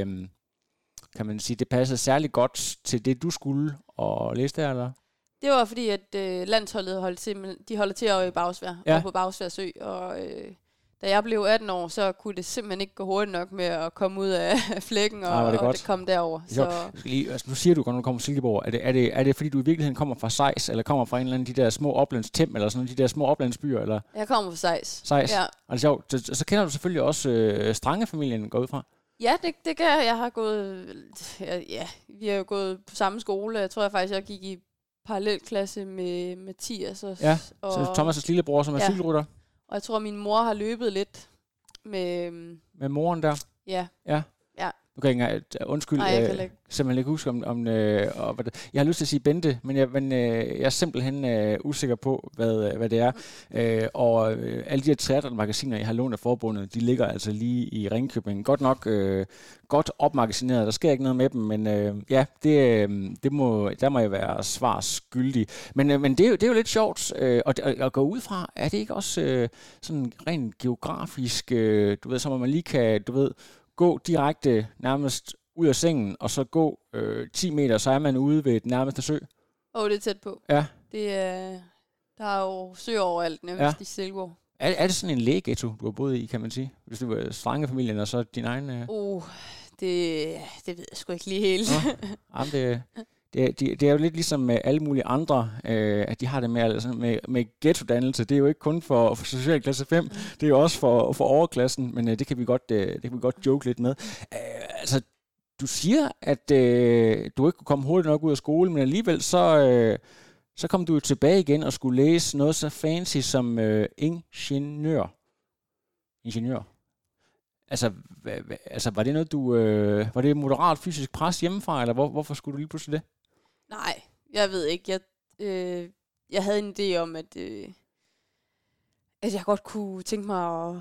kan man sige, det passede særlig godt til det, du skulle og læse der, eller? Det var fordi, at landsholdet holder til over i Bagsværd, over på Bagsværd Sø, og da jeg blev 18 år, så kunne det simpelthen ikke gå hurtigt nok med at komme ud af flækken og komme derover. Så. Altså, nu siger du godt, når du kommer til Silkeborg, er det fordi du i virkeligheden kommer fra Sejs, eller kommer fra en eller anden af de der små oplandstem, eller sådan de der små oplandsbyer? Eller? Jeg kommer fra Sejs. Sejs? Ja. Og det er sjovt. Så kender du selvfølgelig også Strange-familien, går ud fra? Ja, det gør jeg. Jeg har gået... Ja, vi har jo gået på samme skole. Jeg tror jeg gik i parallelklasse med Mathias. Og så Thomas' lillebror, som er cykelrytter. Og jeg tror, min mor har løbet lidt med moren der? Ja. Okay, undskyld, jeg simpelthen ikke huske om jeg har lyst til at sige Bente, men jeg er simpelthen usikker på, hvad det er. Og alle de her teatermagasiner, jeg har lånt af forbundet, de ligger altså lige i Ringkøbing. Godt nok godt opmagasineret, der sker ikke noget med dem, men der må jeg være svarskyldig. Men det er jo lidt sjovt at gå ud fra. Er det ikke også sådan rent geografisk, du ved, som man lige kan, du ved, gå direkte nærmest ud af sengen, og så gå 10 meter, så er man ude ved den nærmeste sø? Det er tæt på. Ja. Der er jo søer overalt, nærmest i Silkeborg. Er det sådan en lægeghetto, du har boet i, kan man sige? Hvis du var Strange-familien, og så din egen... Det ved jeg sgu ikke lige helt. Jamen, det er jo lidt ligesom med alle mulige andre, at de har det med ghettodannelse. Det er jo ikke kun for social klasse 5, det er jo også for overklassen, men det kan vi godt joke lidt med. Altså, du siger, at du ikke kunne komme hurtigt nok ud af skole, men alligevel så kom du tilbage igen og skulle læse noget så fancy som ingeniør. Altså, var det noget var det moderat fysisk pres hjemmefra, eller hvorfor skulle du lige pludselig det? Nej, jeg ved ikke. Jeg havde en idé om, at jeg godt kunne tænke mig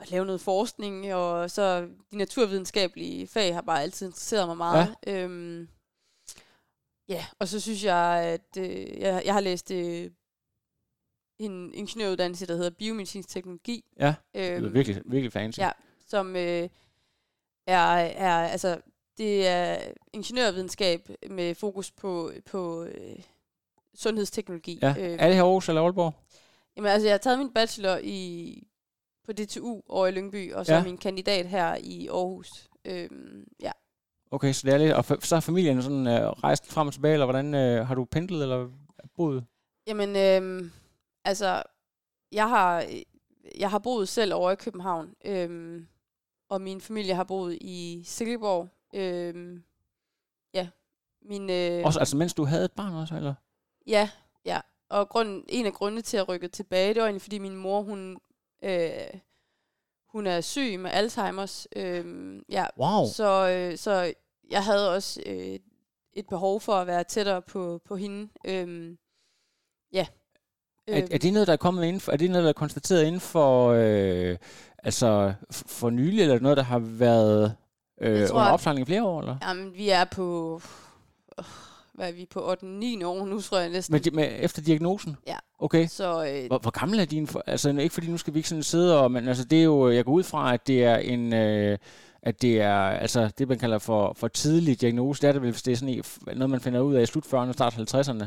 at lave noget forskning, og så de naturvidenskabelige fag har bare altid interesseret mig meget. Ja, og så synes jeg, at jeg har læst en ingeniøruddannelse, der hedder Biomedicinsk Teknologi. Ja, det er virkelig, virkelig fancy. Ja, som altså... Det er ingeniørvidenskab med fokus på sundhedsteknologi. Ja. Er det her Aarhus eller Aalborg? Jamen altså, jeg har taget min bachelor på DTU over i Lyngby, og så min kandidat her i Aarhus. Okay, så det er lidt... Og så har familien sådan rejst frem og tilbage, eller hvordan har du pendlet eller boet? Jamen, altså, jeg har boet selv over i København, og min familie har boet i Silkeborg. Også altså mens du havde et barn også, eller? Ja. Og en af grundene til at rykke tilbage, det var egentlig fordi min mor, hun er syg med Alzheimers. Wow. Så jeg havde også et behov for at være tættere på hende. Er det noget, der er kommet inden for, er det noget, der er konstateret inden for for nylig, eller noget, der har været under opsejling i flere år, eller? Jamen, vi er på... hvad er vi på? 8-9 år nu, tror jeg næsten. Men efter diagnosen? Ja. Okay. Så, hvor gammel er din... Altså, ikke fordi nu skal vi ikke sådan sidde og... Men altså, det er jo... Jeg går ud fra, at det er en... at det er... Altså, det man kalder for tidlig diagnose, det er det vel, hvis det er sådan noget, man finder ud af i slut 40'erne og start 50'erne.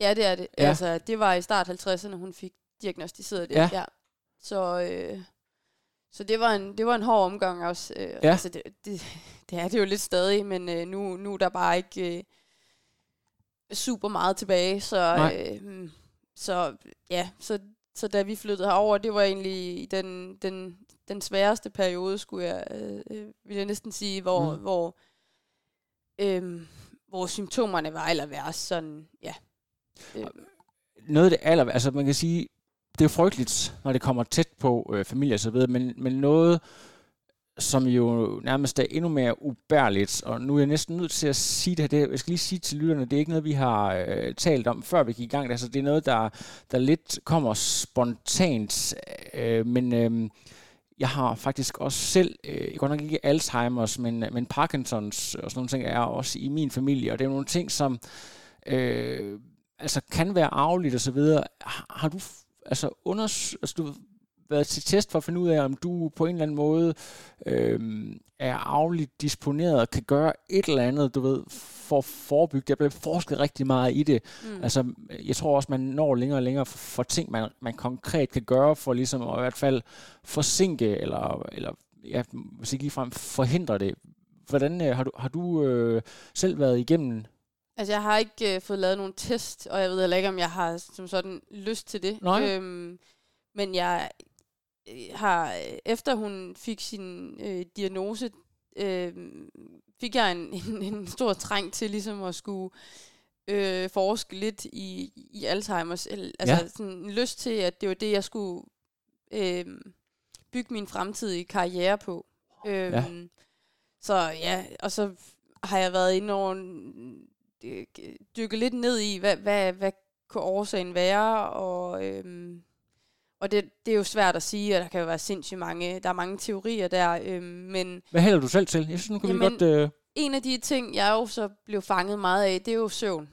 Ja, det er det. Ja. Altså, det var i start 50'erne, hun fik diagnostiseret det. Ja. Så... Så det var en hård omgang også. Altså det er det jo lidt stadig, men nu er der bare ikke super meget tilbage. Så da vi flyttede herover, det var egentlig den sværeste periode, skulle jeg vil jeg næsten sige, hvor symptomerne var allerværst sådan. noget af det aller... Altså man kan sige, det er frygteligt, når det kommer tæt på familie og så videre, men noget, som jo nærmest er endnu mere ubærligt, og nu er jeg næsten nødt til at sige det her, jeg skal lige sige til lytterne, det er ikke noget, vi har talt om, før vi gik i gang, altså det er noget, der lidt kommer spontant, men jeg har faktisk også selv, godt nok ikke Alzheimers, men Parkinsons og sådan nogle ting er også i min familie, og det er nogle ting, som altså kan være arveligt og så videre. Har du du været til test for at finde ud af, om du på en eller anden måde er arveligt disponeret og kan gøre et eller andet, du ved, for at forebygge. Der bliver forsket rigtig meget i det. Mm. Altså, jeg tror også, man når længere og længere for ting, man konkret kan gøre for ligesom at i hvert fald forsinke eller ja, hvis ikke ligefrem forhindre det. Hvordan har du selv været igennem? Altså, jeg har ikke fået lavet nogen test, og jeg ved heller ikke, om jeg har som sådan lyst til det. Men jeg har, efter hun fik sin diagnose, fik jeg en stor trang til ligesom at skulle forske lidt i Alzheimers. Altså sådan en lyst til, at det var det, jeg skulle bygge min fremtidige karriere på. Så ja, og så har jeg været inde over dykket lidt ned i, hvad kunne årsagen være, og det er jo svært at sige, og der kan jo være sindssygt mange, der er mange teorier der, men... Hvad hælder du selv til? Jeg synes, nu kan vi godt... En af de ting, jeg jo så blev fanget meget af, det er jo søvn.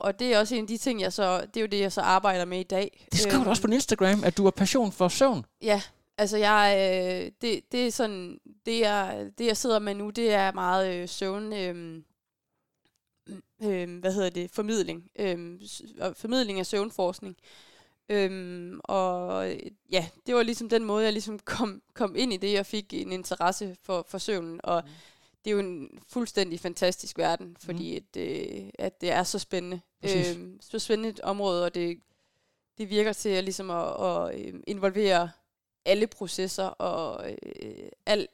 Og det er også en af de ting, det er jo det, jeg så arbejder med i dag. Det skriver du også på Instagram, at du har passion for søvn. Ja, altså jeg... det er sådan... Det, jeg sidder med nu, det er meget søvn... formidling. Formidling af søvnforskning. Og ja, det var ligesom den måde, jeg ligesom kom ind i det, og fik en interesse for søvnen. Og det er jo en fuldstændig fantastisk verden, fordi at det er så spændende. Så spændende et område, og det virker til at, ligesom at involvere alle processer og alt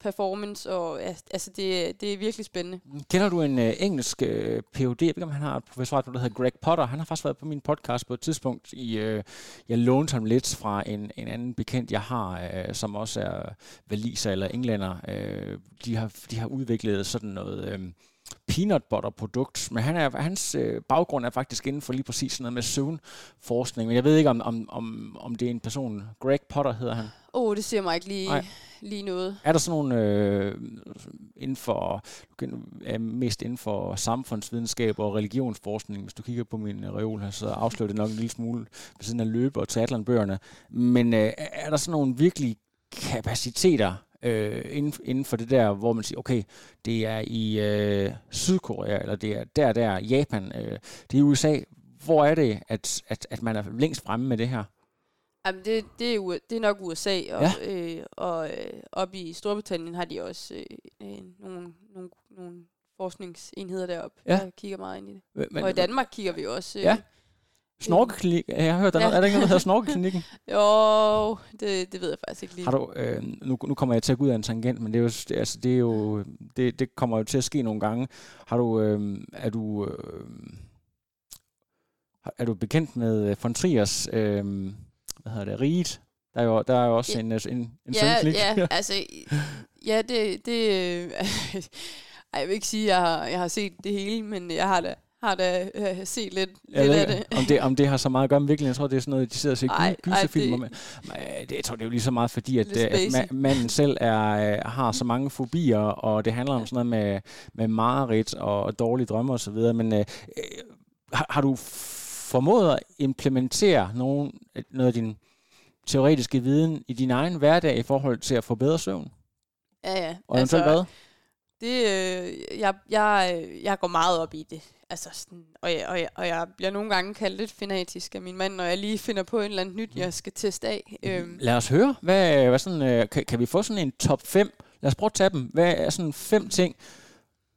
performance, og altså det er virkelig spændende. Kender du en engelsk PhD, jeg ved ikke, om han har et professorat, der hedder Greg Potter? Han har faktisk været på min podcast på et tidspunkt. Jeg lånte ham lidt fra en anden bekendt, jeg har, som også er waliser eller englænder. De har udviklet sådan noget peanut butter produkt, men hans baggrund er faktisk inden for lige præcis sådan noget med søvnforskning, men jeg ved ikke, om det er en person. Greg Potter hedder han. Det siger mig ikke lige noget. Er der sådan nogle inden for, mest inden for samfundsvidenskab og religionsforskning, hvis du kigger på min reol her, så afslører det nok en lille smule ved siden af løbe- og triathlonbøgerne, men er der sådan nogle virkelige kapaciteter inden for det der, hvor man siger, okay, det er i Sydkorea, eller det er der, Japan, det er i USA. Hvor er det, at man er længst fremme med det her? Jamen, det er nok USA, og oppe i Storbritannien har de også nogle forskningsenheder deroppe, der kigger meget ind i det. Men, og i Danmark kigger vi også... Snorkeklinik. Jeg har hørt, der er der ikke noget, der hedder Snorkeklinikken? Jo, det ved jeg faktisk ikke lige. Har du, nu kommer jeg til at gå ud af en tangent, men det kommer jo til at ske nogle gange. Har du, er du bekendt med von Triers, hvad hedder det, Riget? Der er jo også en søvnklinik. Ja, altså, ja, jeg vil ikke sige, at jeg har set det hele, men jeg har da... set lidt af det. Om det har så meget at gøre med virkelig, jeg tror, det er sådan noget, de sidder og ser gyserfilmer med. Jeg tror, det er jo lige så meget, fordi at manden selv har så mange fobier, og det handler om sådan noget med mareridt og dårlige drømme osv. Men har du formået at implementere noget af din teoretiske viden i din egen hverdag i forhold til at få bedre søvn? Ja. Og eventuelt hvad? Jeg går meget op i det. Altså sådan, og jeg bliver nogle gange kaldt lidt fanatisk af min mand, når jeg lige finder på en eller anden nyt, jeg skal teste af. Lad os høre. Hvad sådan, kan vi få sådan en top 5? Lad os prøve at tage dem. Hvad er sådan 5 ting?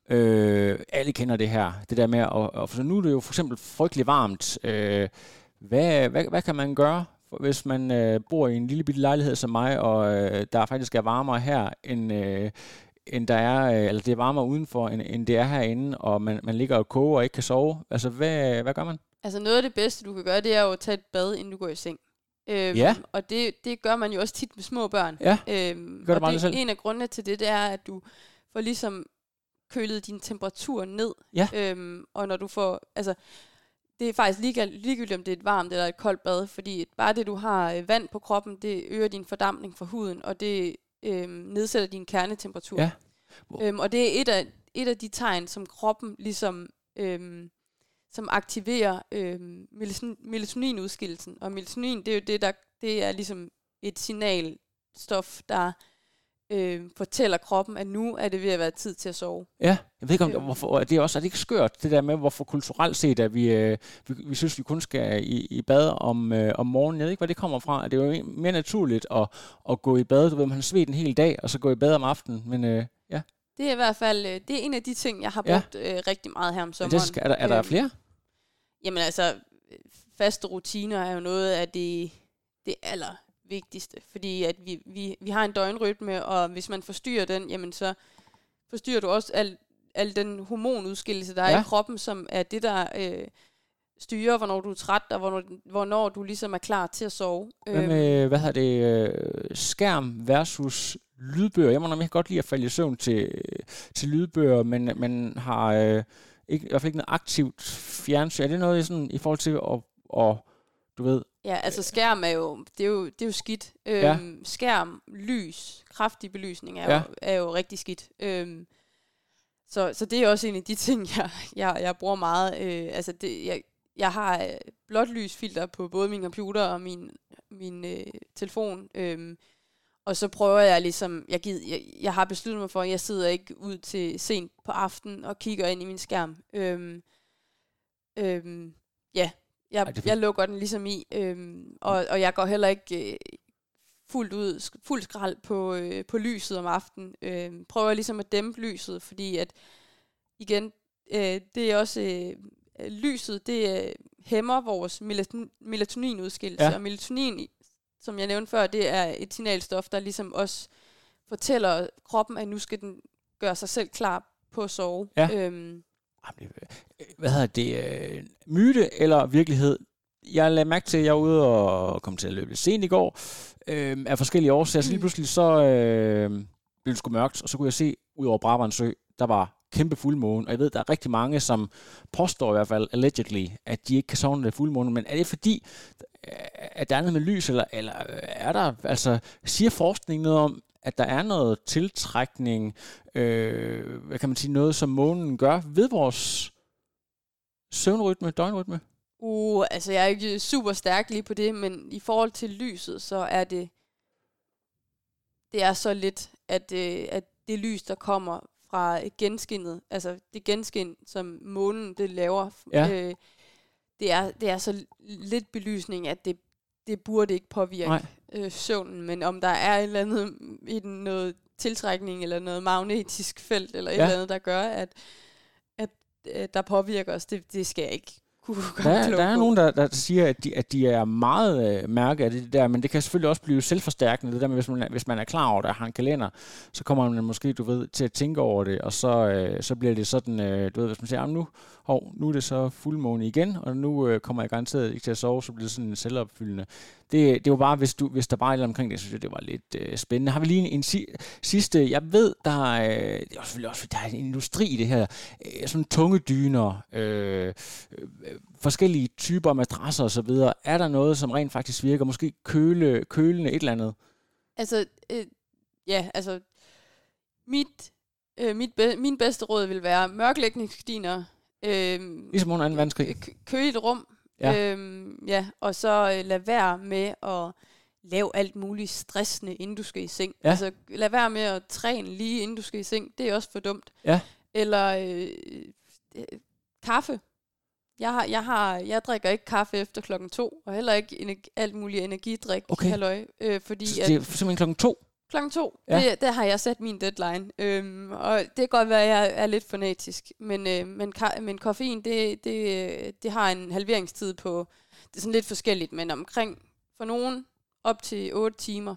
Alle kender det her. Det der med, for nu er det jo for eksempel frygtelig varmt. Hvad kan man gøre, hvis man bor i en lille bitte lejlighed som mig, og der faktisk er varmere her end der er, eller det er varmere udenfor, end det er herinde, og man ligger og koger og ikke kan sove. Altså, hvad gør man? Altså noget af det bedste, du kan gøre, det er jo at tage et bad, inden du går i seng. Ja. Og det gør man jo også tit med små børn. Ja, gør det meget selv. En af grundene til det, det er, at du får ligesom kølet din temperatur ned. Ja. Og når du får... Altså, det er faktisk ligegyldigt, om det er et varmt eller et koldt bad, fordi bare det, du har vand på kroppen, det øger din fordampning fra huden, og det nedsætter din kernetemperatur. Ja. Wow. Og det er et af de tegn, som kroppen ligesom... som aktiverer melatoninudskillelsen. Og melatonin, det er jo det er ligesom et signalstof, der fortæller kroppen, at nu er det ved at være tid til at sove. Ja, jeg ved ikke, hvorfor, er det ikke skørt, det der med, hvorfor kulturelt set, at vi synes, vi kun skal i bad om morgenen. Jeg ved ikke, hvor det kommer fra. Det er jo mere naturligt at gå i bad. Du ved, man har svedt en hel dag, og så gå i bad om aftenen. Men ja. Det er i hvert fald det er en af de ting, jeg har brugt rigtig meget her om sommeren. Det skal, er der flere? Jamen altså, faste rutiner er jo noget af det allervigtigste. Fordi at vi har en døgnrytme, og hvis man forstyrrer den, jamen så forstyrrer du også al den hormonudskillelse, der er i kroppen, som er det, der styrer, hvornår du er træt, og hvornår du ligesom er klar til at sove. Men skærm versus... lydbøger. Jeg kan godt lide at falde i søvn til lydbøger, men man har ikke, i hvert fald ikke noget aktivt fjernsyn. Er det noget sådan, i forhold til at du ved... Ja, altså skærm er jo skidt. Skærm, lys, kraftig belysning er jo rigtig skidt. Så det er også en af de ting, jeg bruger meget. Jeg har blåt lysfilter på både min computer og min telefon. Og så prøver jeg ligesom, jeg har besluttet mig for, at jeg sidder ikke ud til sent på aftenen og kigger ind i min skærm. Jeg lukker den ligesom i, og jeg går heller ikke fuld skrald på lyset om aftenen. Prøver ligesom at dæmpe lyset, fordi at, igen, det er også... lyset, det hæmmer vores melatoninudskillelse, og melatonin, som jeg nævnte før, det er et signalstof, der ligesom også fortæller kroppen, at nu skal den gøre sig selv klar på at sove. Ja. Myte eller virkelighed? Jeg lagde mærke til, at jeg var ude og kom til at løbe lidt sent i går, af forskellige årsager. Så lige pludselig så blev det sgu mørkt, og så kunne jeg se ud over Brabrand Sø, der var kæmpe fuldmåne, og jeg ved, der er rigtig mange, som påstår i hvert fald, allegedly, at de ikke kan sove, når det er fuldmåne, men er det fordi, at der er noget med lys, eller er der, altså, siger forskning noget om, at der er noget tiltrækning, hvad kan man sige, noget, som månen gør ved vores søvnrytme, døgnrytme? Jeg er ikke super stærk lige på det, men i forhold til lyset, så er det er så lidt, at det lys, der kommer fra genskinnet, altså det genskin, som månen det laver, det er så lidt belysning, at det burde ikke påvirke søvnen, men om der er et eller andet noget tiltrækning eller noget magnetisk felt eller et eller andet, der gør, at der påvirker os, det skal jeg ikke kunne gøre klog på. Der er nogen, der siger, at de er meget mærke af det der, men det kan selvfølgelig også blive selvforstærkende, det der med, hvis man er klar over det og har en kalender, så kommer man måske, du ved, til at tænke over det, og så bliver det sådan, du ved, hvis man siger, nu er det så fuldmåne igen, og nu kommer jeg garanteret ikke til at sove, så bliver det sådan selvopfyldende. Det var bare, hvis der bare er et eller omkring det, synes jeg, det var lidt spændende. Har vi lige en sidste, jeg ved, det er selvfølgelig også, der er en industri i det her, sådan tungedyner, forskellige typer madrasser og så videre. Er der noget, som rent faktisk virker? Måske kølende et eller andet? Altså, min bedste råd vil være mørklægningsgardiner. Ligesom under 2. verdenskrig. Køligt rum. Ja. Og så lad være med at lave alt muligt stressende, inden du skal i seng. Ja. Altså, lad være med at træne lige, inden du skal i seng. Det er også for dumt. Ja. Eller kaffe. Jeg drikker ikke kaffe efter 2:00, og heller ikke alt muligt energidrik. Okay. Halløj, fordi så det er simpelthen 2:00? 2:00, ja. Der har jeg sat min deadline. Og det kan godt være, at jeg er lidt fanatisk. Men koffein, det har en halveringstid på... Det er sådan lidt forskelligt, men omkring for nogen op til 8 timer.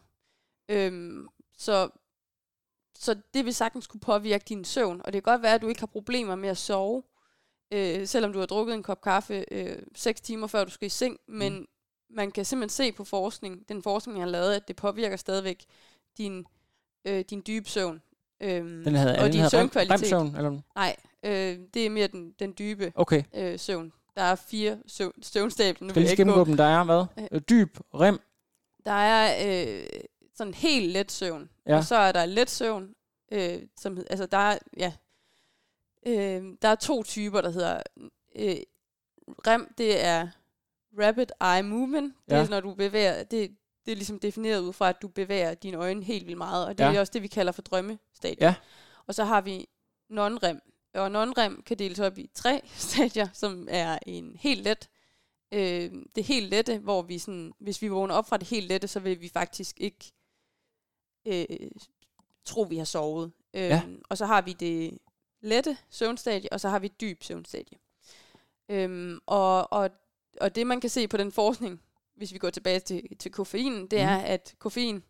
Så det vil sagtens kunne påvirke din søvn. Og det kan godt være, at du ikke har problemer med at sove. selvom du har drukket en kop kaffe 6 timer før du skal i seng, men man kan simpelthen se på forskning, den forskning jeg har lavet, at det påvirker stadigvæk din dybe søvn. Den havde, og din søvnkvalitet. Eller? Nej, det er mere den dybe søvn. Der er 4 søvnstabler. Nu skal vi gennemgå dem. Der er hvad? Dyb, rem. Der er sådan helt let søvn. Ja. Og så er der let søvn. Der er 2 typer, der hedder REM. Det er rapid eye movement. Det er når du bevæger. Det er ligesom defineret ud fra, at du bevæger dine øjne helt vildt meget. Og det er også det, vi kalder for drømmestadiet. Ja. Og så har vi non-REM. Og non-REM kan deles op i 3 stadier, som er en helt let. Det helt lette, hvor vi sådan, hvis vi vågner op fra det helt lette, så vil vi faktisk ikke tro, vi har sovet. Og så har vi det lette søvnstadie, og så har vi dyb søvnstadie. Og det, man kan se på den forskning, hvis vi går tilbage til koffeinen, det er, at koffein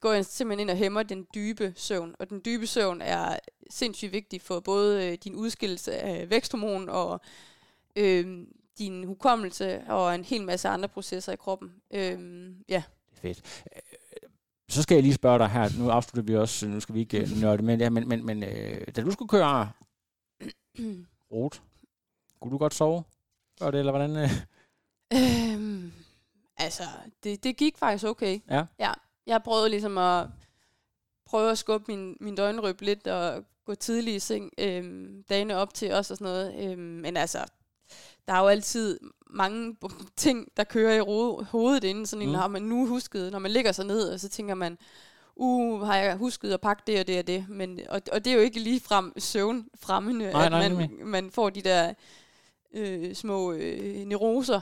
går simpelthen ind og hæmmer den dybe søvn. Og den dybe søvn er sindssygt vigtig for både din udskillelse af væksthormon og din hukommelse og en hel masse andre processer i kroppen. Fedt. Så skal jeg lige spørge dig her, nu afslutter vi også, nu skal vi ikke nørde med det her, men da du skulle køre Roth, kunne du godt sove? Gør det, eller hvordan? Det gik faktisk okay. Ja. Jeg prøvede ligesom at skubbe min døgnrytme lidt og gå tidligt i seng dagene op til os og sådan noget. Der er jo altid mange ting, der kører i hovedet inden sådan en, har man nu husket, når man ligger sig ned, og så tænker man, har jeg husket at pakke det og det og det, men, og det er jo ikke ligefrem søvnfremmende, man får de der små neuroser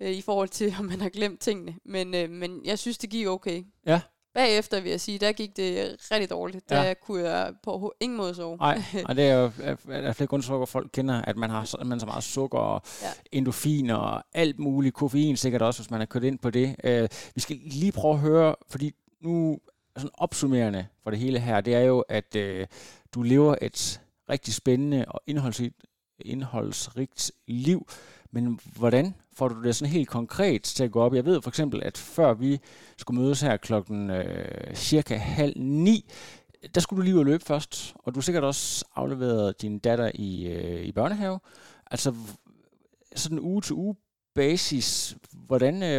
i forhold til, om man har glemt tingene, men jeg synes, det gik okay. Ja. Bagefter, vil jeg sige, der gik det rigtig dårligt. Der kunne jeg på ingen måde sove. Nej, og det er jo flere grundsukker, folk kender, at man så meget sukker og endorfin og alt muligt. Koffein sikkert også, hvis man har kørt ind på det. Vi skal lige prøve at høre, fordi nu sådan opsummerende for det hele her, det er jo, at du lever et rigtig spændende og indholdsrigt liv. Men hvordan får du det sådan helt konkret til at gå op? Jeg ved for eksempel, at før vi skulle mødes her klokken cirka 8:30, der skulle du lige ud og løbe først. Og du har sikkert også afleveret din datter i børnehave. Altså sådan uge til uge basis.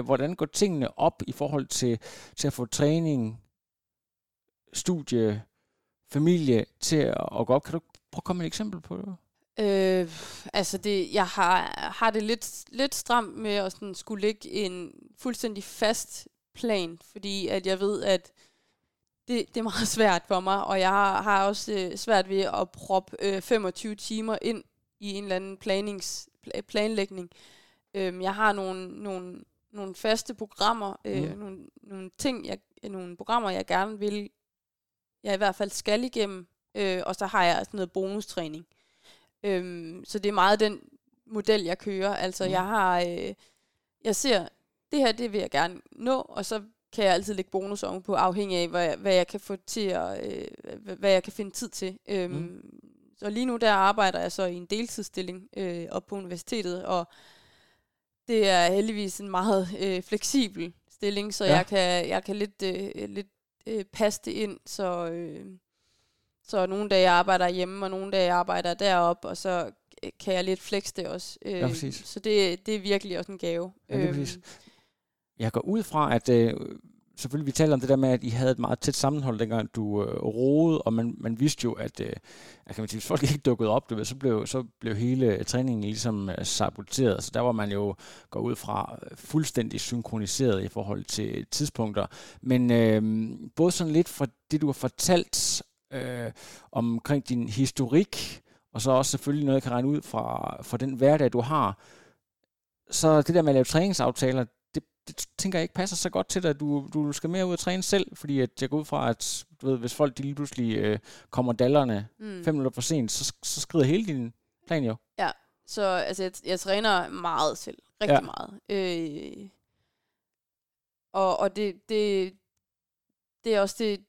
Hvordan går tingene op i forhold til at få træning, studie, familie til at gå op? Kan du prøve at komme med et eksempel på det? Jeg har det lidt stramt med at sådan skulle lægge en fuldstændig fast plan, fordi at jeg ved, at det er meget svært for mig, og jeg har også svært ved at proppe 25 timer ind i en eller anden planlægning. Jeg har nogle faste programmer, nogle programmer, jeg gerne vil, jeg i hvert fald skal igennem, og så har jeg sådan noget bonustræning. Så det er meget den model, jeg kører. Altså, jeg ser, det her, det vil jeg gerne nå, og så kan jeg altid lægge bonus oven på, afhængig af, hvad jeg kan få til at, hvad jeg kan finde tid til. Så lige nu, der arbejder jeg så i en deltidsstilling op på universitetet, og det er heldigvis en meget fleksibel stilling, så jeg kan lidt passe det ind, så... Så nogle dage jeg arbejder hjemme, og nogle dage jeg arbejder deroppe, og så kan jeg lidt flexe det også. Ja, præcis. Så det er virkelig også en gave. Ja, præcis. Jeg går ud fra, at selvfølgelig vi taler om det der med, at I havde et meget tæt sammenhold, dengang du roede, og man vidste jo, at hvis folk ikke dukkede op, så blev hele træningen ligesom saboteret. Så der var man jo går ud fra fuldstændig synkroniseret i forhold til tidspunkter. Men både sådan lidt fra det, du har fortalt, omkring din historik, og så også selvfølgelig noget, jeg kan regne ud fra den hverdag, du har. Så det der med at lave træningsaftaler, det tænker jeg ikke passer så godt til dig. Du skal mere ud og træne selv, fordi at jeg går ud fra, at du ved, hvis folk lige pludselig kommer dallerne 5 minutter for sent, så skrider hele din plan jo. Ja, så jeg træner meget selv. Rigtig meget. Og det er også det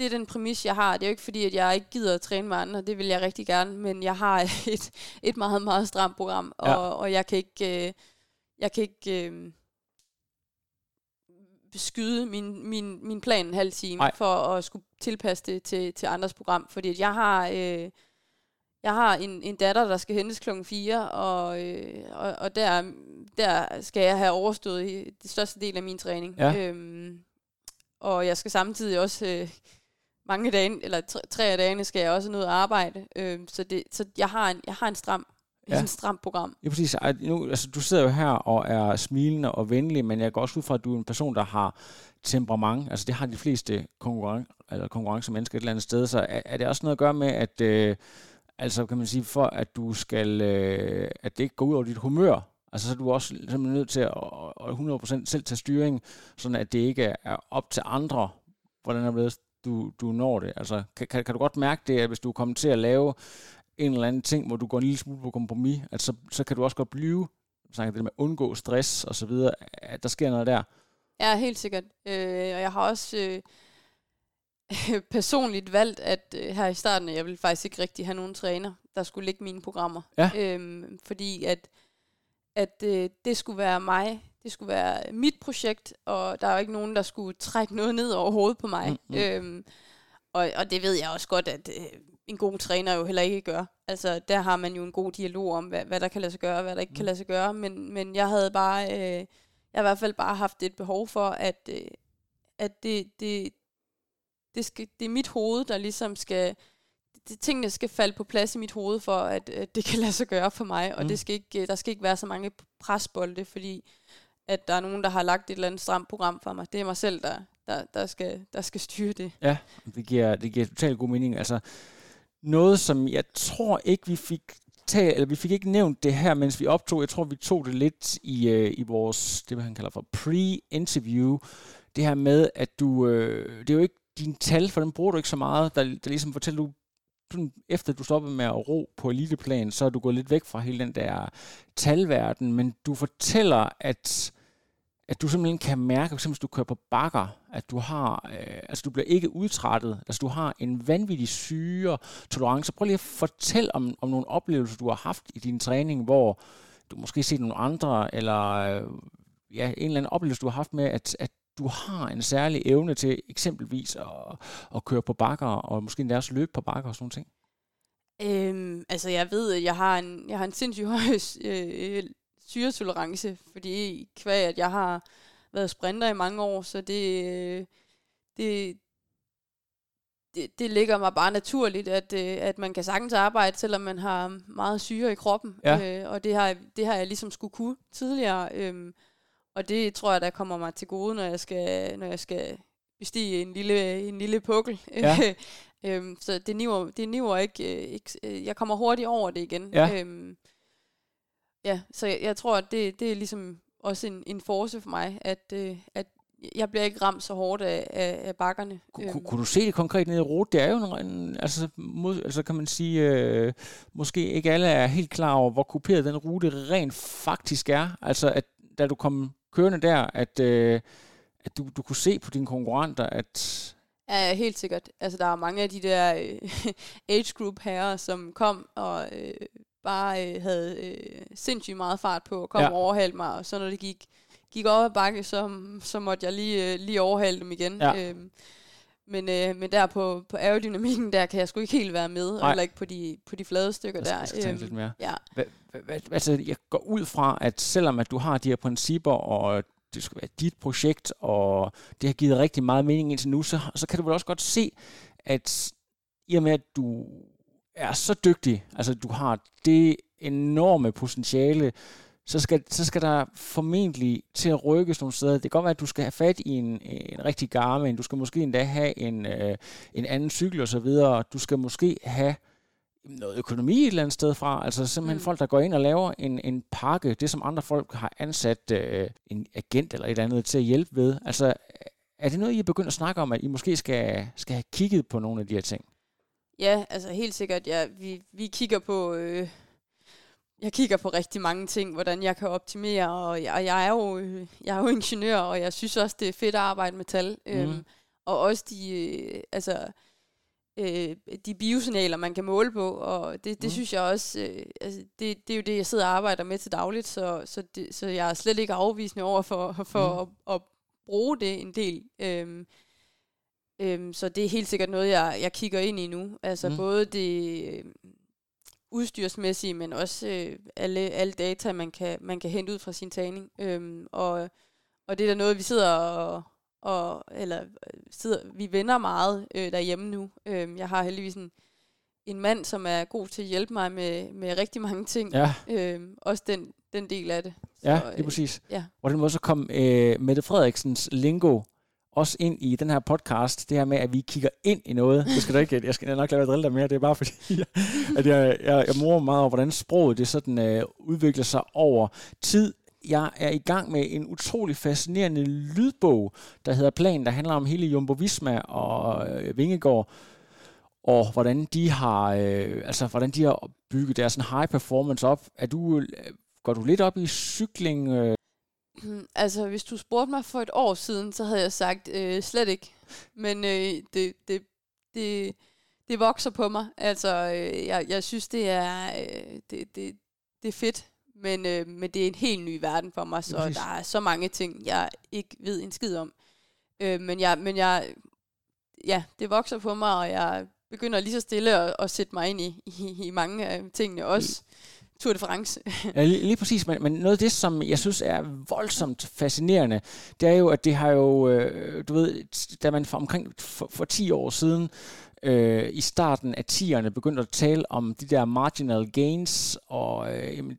det er den præmis, jeg har. Det er jo ikke fordi, at jeg ikke gider at træne med andre. Det vil jeg rigtig gerne. Men jeg har et meget, meget stramt program. Ja. Og jeg kan ikke... Jeg kan ikke beskyde min plan en halv time for at skulle tilpasse det til andres program. Fordi jeg har en datter, der skal hentes klokken 4, og der skal jeg have overstået det største del af min træning. Ja. Og jeg skal samtidig også mange dage, eller tre af dagene skal jeg også nå at arbejde. Så jeg har en stram. Ja. Sådan et stramt program. Ja, præcis. Nu, altså, du sidder jo her og er smilende og venlig, men jeg går også ud fra, at du er en person, der har temperament. Altså det har de fleste konkurrencemennesker et eller andet sted. Så er det også noget at gøre med, at altså kan man sige, for at du skal, at det ikke går ud over dit humør. Altså så er du også simpelthen nødt til at 100% selv tage styring, sådan at det ikke er op til andre, hvordan er det, du når det. Altså kan du godt mærke det, at hvis du kommer til at lave en eller anden ting, hvor du går en lille smule på kompromis, at så kan du også godt blive, snakker det med undgå stress og så videre, at der sker noget der. Ja, helt sikkert. Og jeg har også personligt valgt, at her i starten, jeg ville faktisk ikke rigtig have nogen træner, der skulle lægge mine programmer. Ja. Fordi at det skulle være mig, det skulle være mit projekt, og der er jo ikke nogen, der skulle trække noget ned over hovedet på mig. Mm-hmm. Og det ved jeg også godt, at en god træner jo heller ikke gør. Altså, der har man jo en god dialog om, hvad der kan lade sig gøre, og hvad der ikke kan lade sig gøre. Men jeg havde bare, jeg har i hvert fald bare haft et behov for, at det er mit hoved, der ligesom skal, tingene skal falde på plads i mit hoved, for at det kan lade sig gøre for mig. Og det skal ikke, der skal ikke være så mange presbolde, fordi at der er nogen, der har lagt et eller andet stramt program for mig. Det er mig selv, der skal styre det. Ja, det giver totalt god mening. Altså, noget, som jeg tror ikke, vi fik ikke nævnt det her, mens vi optog. Jeg tror, vi tog det lidt i vores, det han kalder for pre-interview. Det her med, at du, det er jo ikke dine tal, for dem bruger du ikke så meget. Der ligesom fortæller du, efter du stoppede med at ro på eliteplan, så er du gået lidt væk fra hele den der talverden, men du fortæller, at du simpelthen kan mærke, hvis du kører på bakker, at du har, altså du bliver ikke udtrættet, altså du har en vanvittig syre, tolerance. Prøv lige at fortælle om nogle oplevelser, du har haft i din træning, hvor du måske har set nogle andre, eller en eller anden oplevelse, du har haft med, at du har en særlig evne til eksempelvis at køre på bakker, og måske endda også løbe på bakker og sådan nogle ting. Altså jeg ved, at jeg har en sindssygt høj syretolerance, fordi kvæg, at jeg har været sprinter i mange år, så det ligger mig bare naturligt, at man kan sagtens arbejde, selvom man har meget syre i kroppen. Ja. Og det har jeg ligesom skulle kunne tidligere. Og det tror jeg, der kommer mig til gode, når jeg skal bestige en lille pukkel. Ja. Så det niver ikke. Jeg kommer hurtigt over det igen. Ja. Ja, så jeg tror, at det er ligesom også en force for mig, at jeg bliver ikke ramt så hårdt af bakkerne. Kunne du se det konkret nede i rute? Det er jo altså kan man sige, måske ikke alle er helt klar over, hvor kuperet den rute rent faktisk er. Altså, at da du kom kørende der, at du kunne se på dine konkurrenter, at... Ja, helt sikkert. Altså, der er mange af de der age group herrer, som kom og... bare havde sindssygt meget fart på og kom og overhalte mig, og så når det gik op ad bakke, så måtte jeg lige overhale dem igen. Ja. Men der på aerodynamikken, der kan jeg sgu ikke helt være med, og heller ikke på de flade stykker der. Jeg skal tænke lidt mere. Ja. Altså, jeg går ud fra, at selvom at du har de her principper, og det skal være dit projekt, og det har givet rigtig meget mening indtil nu, så kan du vel også godt se, at i og med, at du er så dygtig, altså du har det enorme potentiale, så skal der formentlig til at rykkes nogle steder. Det kan godt være, at du skal have fat i en rigtig Garmin, du skal måske endda have en anden cykel og så videre, du skal måske have noget økonomi et eller andet sted fra, altså simpelthen folk, der går ind og laver en pakke, det som andre folk har ansat en agent eller et eller andet til at hjælpe ved. Altså er det noget, I er begyndt at snakke om, at I måske skal have kigget på nogle af de her ting? Ja, altså helt sikkert. Ja, vi kigger på, jeg kigger på rigtig mange ting, hvordan jeg kan optimere, og jeg er jo ingeniør, og jeg synes også, det er fedt at arbejde med tal. og også de biosignaler, man kan måle på, og det synes jeg også, det er jo det, jeg sidder og arbejder med til dagligt, så jeg er slet ikke afvisende over for at bruge det en del. Så det er helt sikkert noget, jeg kigger ind i nu. Altså både det udstyrsmæssige, men også alle data, man kan hente ud fra sin træning. Og det er da noget, vi sidder vi vender meget derhjemme nu. Jeg har heldigvis en mand, som er god til at hjælpe mig med rigtig mange ting. Ja. Også den del af det. Så, ja, det er præcis. Ja. Og den måde så kom Mette Frederiksens lingo også ind i den her podcast, det her med, at vi kigger ind i noget. Det skal du ikke, jeg skal nok lade være at drille dig mere, det er bare fordi, at jeg morer meget over, hvordan sproget det sådan udvikler sig over tid. Jeg er i gang med en utrolig fascinerende lydbog, der hedder Plan, der handler om hele Jumbo Visma og Vingegård, og hvordan de har bygget deres high performance op. Går du lidt op i cykling? Altså, hvis du spurgte mig for et år siden, så havde jeg sagt slet ikke. Men det vokser på mig. Altså, jeg synes, det er det er fedt. Men det er en helt ny verden for mig, så der er så mange ting, jeg ikke ved en skid om. Men det vokser på mig, og jeg begynder lige så stille at sætte mig ind i mange af tingene også. Tour de France. Ja, lige præcis, men noget af det, som jeg synes er voldsomt fascinerende, det er jo, at det har jo, du ved, da man for 10 år siden, i starten af 10'erne begyndte at tale om de der marginal gains, og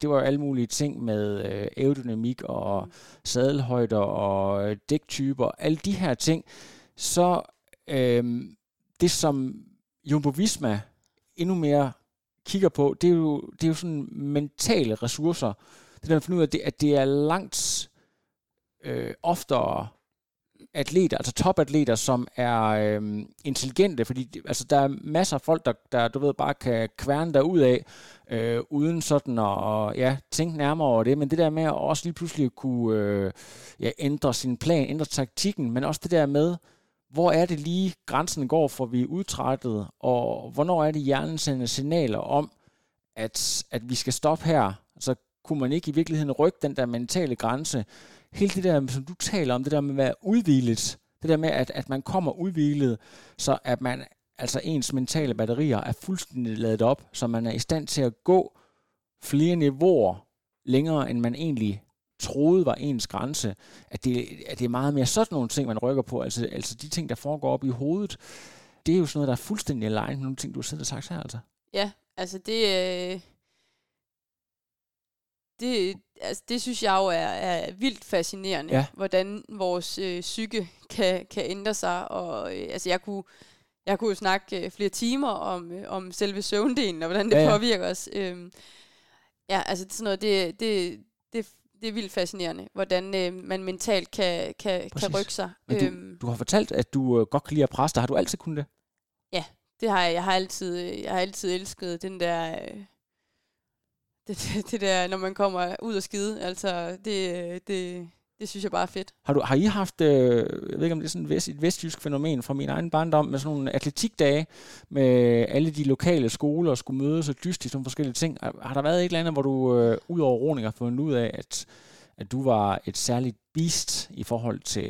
det var jo alle mulige ting med aerodynamik og sadelhøjder og dæktyper, alle de her ting, så det som Jumbo Visma endnu mere kigger på, det er jo sådan mentale ressourcer. Det der man finder ud af, at det er langt oftere atleter, altså topatleter, som er intelligente, fordi altså, der er masser af folk, der du ved, bare kan kværne derudad, uden sådan at tænke nærmere over det, men det der med at også lige pludselig kunne ændre sin plan, ændre taktikken, men også det der med, hvor er det lige grænsen går, for vi er udtrættet, og hvornår er det hjernen sender signaler om, at vi skal stoppe her, så kunne man ikke i virkeligheden rykke den der mentale grænse. Hele det der, som du taler om, det der med at være udhvilet, det der med, at man kommer udhvilet, så at man, altså ens mentale batterier er fuldstændig ladet op, så man er i stand til at gå flere niveauer længere, end man egentlig troede var ens grænse, at det er meget mere sådan nogle ting, man rykker på, altså de ting, der foregår op i hovedet, det er jo sådan noget, der er fuldstændig alene med nogle ting, du har siddet og sagt her, altså. Ja, altså det synes jeg jo er vildt fascinerende, ja. Hvordan vores psyke kan ændre sig, og jeg kunne jo snakke flere timer om selve søvndelen, og hvordan det påvirker os. Ja, altså sådan noget, det er vildt fascinerende, hvordan man mentalt kan rykke sig. Du har fortalt, at du godt kan lide at presse dig. Har du altid kunnet det? Ja, det har jeg. Jeg har altid elsket den der, det der, når man kommer ud og skide. Altså, det synes jeg bare er fedt. Har I haft, jeg ved ikke om det er sådan et vestjysk fænomen fra min egen barndom, med sådan nogle atletikdage, med alle de lokale skoler, skulle mødes og dyste i sådan forskellige ting. Har der været et eller andet, hvor du ud over roning har fundet ud af, at du var et særligt beast i forhold til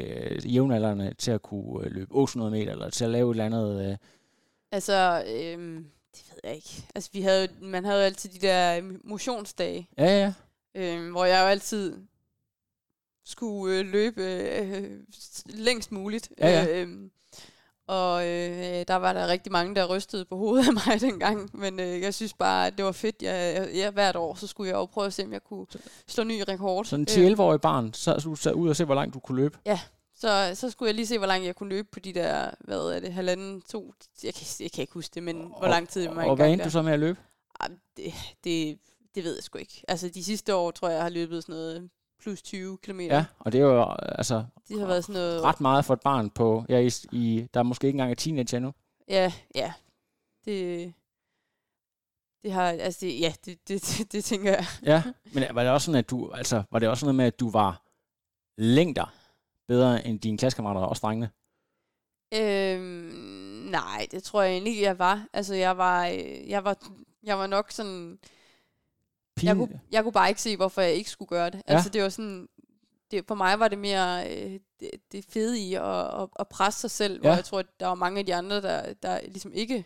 jævnaldrende, til at kunne løbe 800 meter, eller til at lave et eller andet? Det ved jeg ikke. Altså, man havde jo altid de der motionsdage. Ja. Hvor jeg jo altid skulle løbe længst muligt. Ja. Der var der rigtig mange, der rystede på hovedet af mig dengang, men jeg synes bare, at det var fedt. Jeg hvert år, så skulle jeg jo prøve at se, om jeg kunne slå ny rekord. Sådan 10-11-årig barn, så du sad ud og se, hvor langt du kunne løbe? Ja, så skulle jeg lige se, hvor langt jeg kunne løbe på de der, hvad er det, halvanden, to, jeg kan ikke huske det, men hvor lang tid man. Og hvad endte du så med at løbe? Det ved jeg sgu ikke. Altså, de sidste år, tror jeg, jeg har løbet sådan noget plus 20 kilometer. Ja, og det er jo altså det har været sådan noget ret meget for et barn på, der er måske ikke engang et teenager nu. Ja. Det tænker jeg. Ja, men var det også sådan, at du, altså, var det også sådan noget med, at du var længder bedre end dine klassekammerater og drengene? Nej, det tror jeg egentlig, jeg var. Altså, jeg var nok sådan... Jeg kunne bare ikke se, hvorfor jeg ikke skulle gøre det. Ja. Altså, det var sådan... For mig var det mere det fede i at presse sig selv, hvor jeg tror, at der var mange af de andre, der ligesom ikke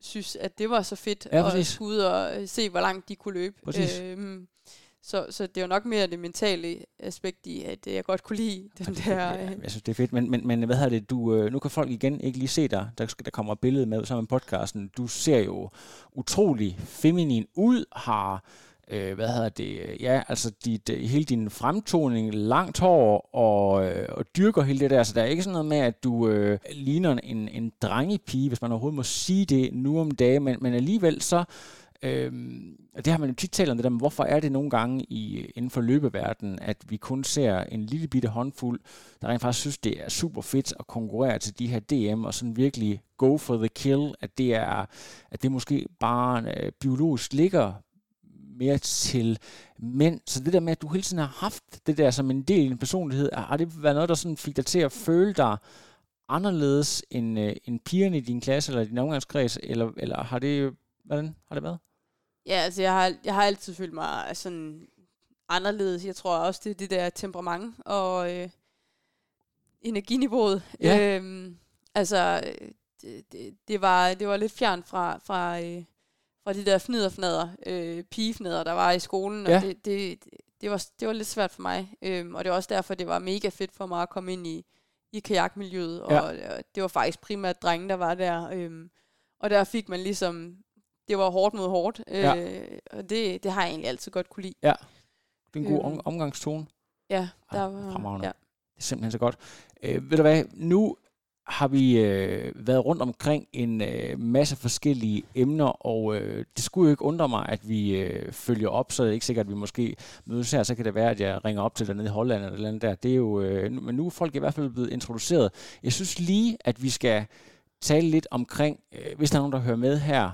synes, at det var så fedt at skulle ud og se, hvor langt de kunne løbe. Så det var nok mere det mentale aspekt i, at jeg godt kunne lide den der... Jeg synes, det er fedt, men hvad hedder det, du, nu kan folk igen ikke lige se dig, der kommer et billede med sammen med podcasten. Du ser jo utrolig feminin ud, har... hvad hedder det? Ja, altså hele din fremtoning, langt hår og dyrker hele det der. Så der er ikke sådan noget med, at du ligner en drengepige, hvis man overhovedet må sige det nu om dagen. Men alligevel så, og det har man jo tit talt om det der, men hvorfor er det nogle gange inden for løbeverdenen, at vi kun ser en lille bitte håndfuld, der rent faktisk synes, det er super fedt at konkurrere til de her DM, og sådan virkelig go for the kill, at det måske bare biologisk ligger mere til mænd. Så det der med, at du hele tiden har haft det der som en del af din personlighed, har det været noget, der sådan fik dig til at føle dig anderledes end pigerne i din klasse eller din omgangskreds, eller har det, hvordan har det været? Ja, altså jeg har altid følt mig sådan anderledes. Jeg tror også, det er det der temperament og energiniveauet. Ja. Altså det var lidt fjern fra de der fniderfnader, pigefnader, der var i skolen, og det var lidt svært for mig. Og det var også derfor, det var mega fedt for mig at komme ind i kajakmiljøet, og det var faktisk primært drenge, der var der. Og der fik man ligesom, det var hårdt mod hårdt, og det har jeg egentlig altid godt kunne lide. Ja, det er en god omgangstone. Ja, der var... Ja. Det er simpelthen så godt. Ved du hvad, nu... har vi været rundt omkring en masse forskellige emner, og det skulle jo ikke undre mig, at vi følger op, så det er ikke sikkert, at vi måske mødes her, så kan det være, at jeg ringer op til dernede i Holland eller et eller andet der. Det er jo, men nu er folk i hvert fald blevet introduceret. Jeg synes lige, at vi skal tale lidt omkring, hvis der er nogen, der hører med her,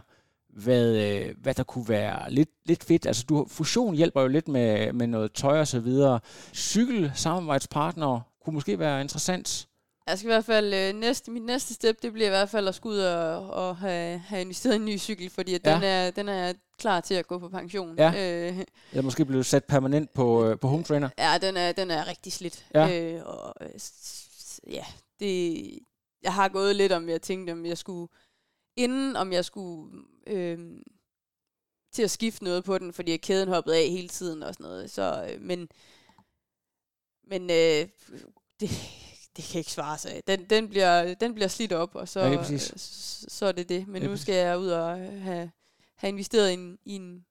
hvad der kunne være lidt fedt. Altså Fusion hjælper jo lidt med noget tøj og så videre. Cykelsamarbejdspartnere kunne måske være interessant. Jeg skal i hvert fald, mit næste step, det bliver i hvert fald at skulle ud og have investeret i en ny cykel, fordi at den er klar til at gå på pension. Ja. Eller måske blive sat permanent på home trainer. Ja, den er rigtig slidt. Ja. Jeg har gået lidt om, jeg tænkte, om jeg skulle til at skifte noget på den, fordi kæden hoppede af hele tiden og sådan noget. Så, men det kan ikke svare sig. Den bliver slidt op, og så, ja, så er det det. Men ja, nu skal jeg ud og have investeret i en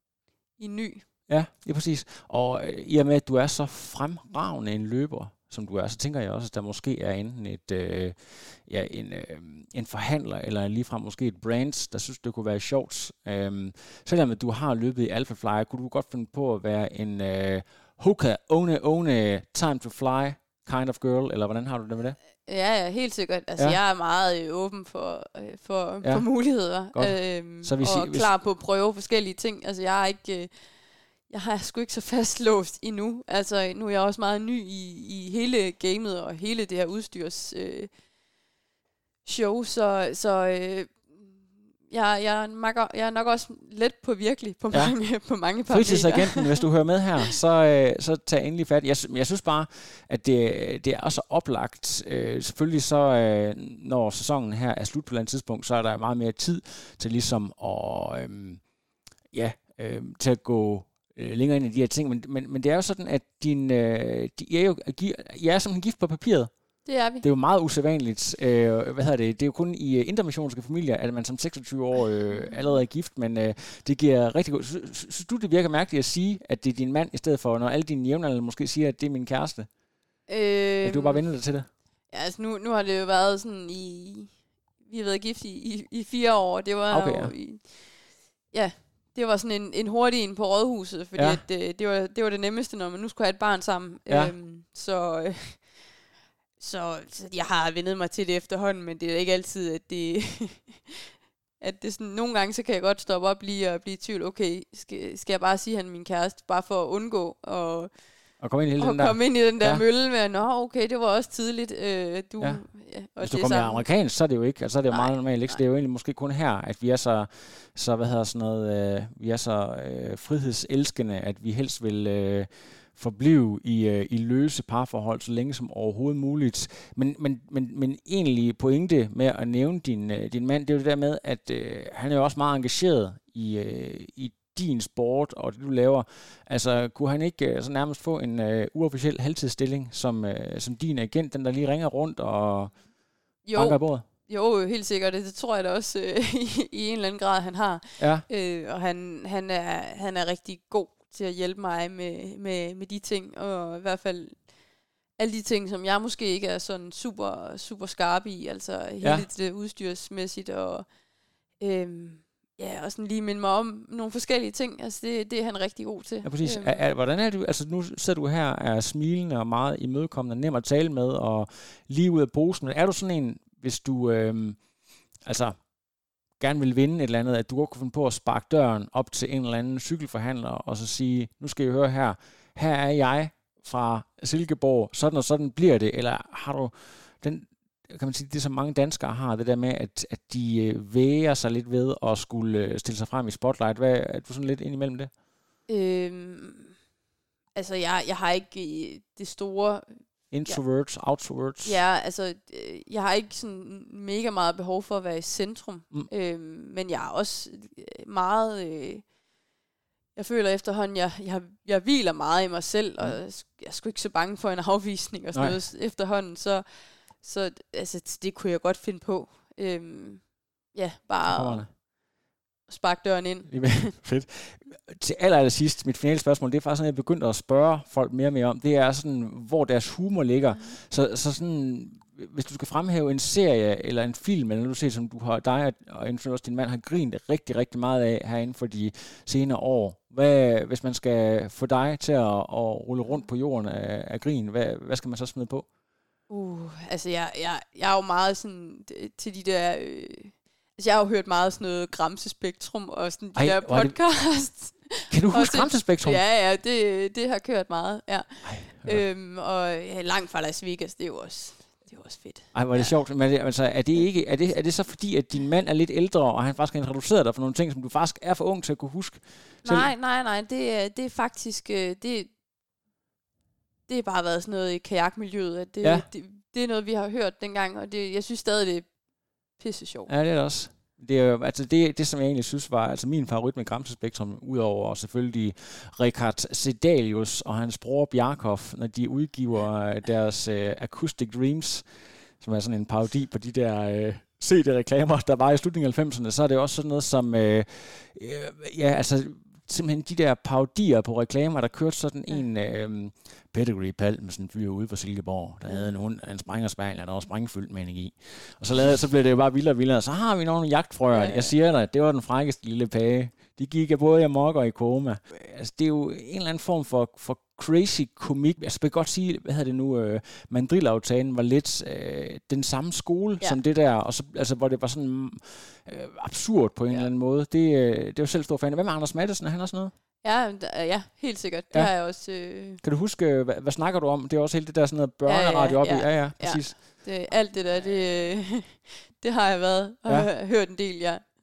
ny. Ja, det er præcis. Og i og med, at du er så fremragende en løber, som du er, så tænker jeg også, at der måske er enten en forhandler, eller ligefrem måske et brand, der synes, det kunne være sjovt. Selvom du har løbet i Alphafly, kunne du godt finde på at være en Hoka One Time to Fly kind of girl, eller hvordan har du det med det? Ja, helt sikkert. Altså, jeg er meget åben for muligheder. Så klar på at prøve forskellige ting. Altså, jeg har sgu ikke så fastlåst endnu. Altså, nu er jeg også meget ny i hele gamet og hele det her udstyrs show, så jeg er nok også let påvirkelig på mange parametre. Fritidsagenten, hvis du hører med her, så tag endelig fat. Jeg synes bare, at det er også oplagt. Selvfølgelig så, når sæsonen her er slut på et eller andet tidspunkt, så er der meget mere tid til ligesom at, til at gå længere ind i de her ting. Men det er jo sådan, at I er som en gift på papiret. Det er vi. Det er jo meget usædvanligt. Det er jo kun i intermissionske familier, at man som 26 år allerede er gift, men det giver rigtig godt. Synes du, det virker mærkeligt at sige, at det er din mand, i stedet for, når alle dine jævnaldrende måske siger, at det er min kæreste? At du bare vender dig til det? Ja, altså nu har det jo været sådan vi har været gift i 4 år, og det var det var sådan en hurtig en på rådhuset, fordi det var det nemmeste, når man nu skulle have et barn sammen. Ja. Så jeg har vendet mig til det efterhånden, men det er ikke altid, at det... at det sådan, nogle gange, så kan jeg godt stoppe op lige og blive i tvivl. Okay, skal jeg bare sige, han er min kæreste, bare for at undgå og komme ind i den der mølle med, nå, okay, det var også tidligt. Du, Ja, og hvis du kommer amerikansk, så er det jo ikke, altså, så er det jo meget normalt. Ikke? Det er jo egentlig måske kun her, at vi er så hvad hedder sådan noget, vi er så frihedselskende, at vi helst vil forblive i løse parforhold så længe som overhovedet muligt. Men egentlig pointe med at nævne din mand, det er jo det der med, at han er jo også meget engageret i din sport og det, du laver. Altså, kunne han ikke så nærmest få en uofficiel halvtidsstilling som din agent, den der lige ringer rundt og banker i bordet? Jo, helt sikkert. Det tror jeg da også i en eller anden grad, han har. Ja. Og han er rigtig god til at hjælpe mig med de ting, og i hvert fald alle de ting, som jeg måske ikke er sådan super, super skarp i, altså hele det udstyrsmæssigt, og og sådan lige minde mig om nogle forskellige ting, altså det er han rigtig god til. Ja, præcis. Hvordan er du, altså nu sidder du her, er smilende og meget imødekommende, nem at tale med, og lige ud af posen, men er du sådan en, hvis du, altså gerne vil vinde et eller andet, at du godt kunne finde på at sparke døren op til en eller anden cykelforhandler, og så sige, nu skal I høre her er jeg fra Silkeborg, sådan og sådan bliver det, eller har du den, kan man sige, det som mange danskere har, det der med, at de væger sig lidt ved at skulle stille sig frem i spotlight. Hvad, er du sådan lidt ind imellem det? Altså, jeg har ikke det store... Introverts, outwards. Ja, altså, jeg har ikke sådan mega meget behov for at være i centrum, men jeg er også meget, jeg føler efterhånden, jeg hviler meget i mig selv, og jeg er sgu ikke så bange for en afvisning og sådan noget efterhånden, så altså, det kunne jeg godt finde på. Bare spark døren ind. Fedt. Til allersidst, mit finale spørgsmål, det er faktisk sådan, at jeg begyndte at spørge folk mere og mere om, det er sådan, hvor deres humor ligger. Så sådan, hvis du skal fremhæve en serie eller en film, eller noget, du ser, som du har, dig og også din mand har grint rigtig, rigtig meget af herinde for de senere år. Hvad, hvis man skal få dig til at rulle rundt på jorden af grin, hvad skal man så smide på? Altså jeg er jo meget sådan til de der... Jeg har jo hørt meget sådan noget Græmse Spektrum og sådan de der podcasts. Kan du huske Græmse Spektrum? Ja, det har kørt meget, ja. Langt fra Las Vegas, det er jo også fedt. Hvor er det sjovt. Men altså, er det så fordi, at din mand er lidt ældre, og han faktisk har introduceret dig for nogle ting, som du faktisk er for ung til at kunne huske? Nej, det er faktisk... Det har bare været sådan noget i kajakmiljøet, at det er noget, vi har hørt dengang, og jeg synes stadig, det er pisse sjovt. Ja, det er det også. Det er jo, altså det, som jeg egentlig synes var altså min favorit med Græmse Spektrum, udover selvfølgelig Richard Sedalius og hans bror Bjarkov, når de udgiver deres Acoustic Dreams, som er sådan en parodi på de der... CD-reklamer, der var i slutningen af 90'erne, så er det også sådan noget som, simpelthen de der parodier på reklamer, der kørte sådan en Pedigree Palmsen fyr ude fra Silkeborg, der havde en hund, en sprængerspejler, der var sprængfyldt med energi. Og så blev det jo bare vildere og vildere, så har vi nogle jagtfrøer. Jeg siger dig, det var den frækkeste lille page. De gik både i amok og i koma. Altså, det er jo en eller anden form for crazy komik. Altså, jeg kan godt sige, hvad hedder det nu, mandrilaftalen var lidt den samme skole som det der, og så, altså, hvor det var sådan absurd på en eller anden måde. Det var selv stor fan. Hvad med Anders Matthesen? Er han også noget? Ja, helt sikkert. Det har jeg også... Kan du huske, hvad snakker du om? Det er også hele det der sådan noget børneradio op i. Ja, præcis. Ja. Alt det der, det har jeg været og hørt en del,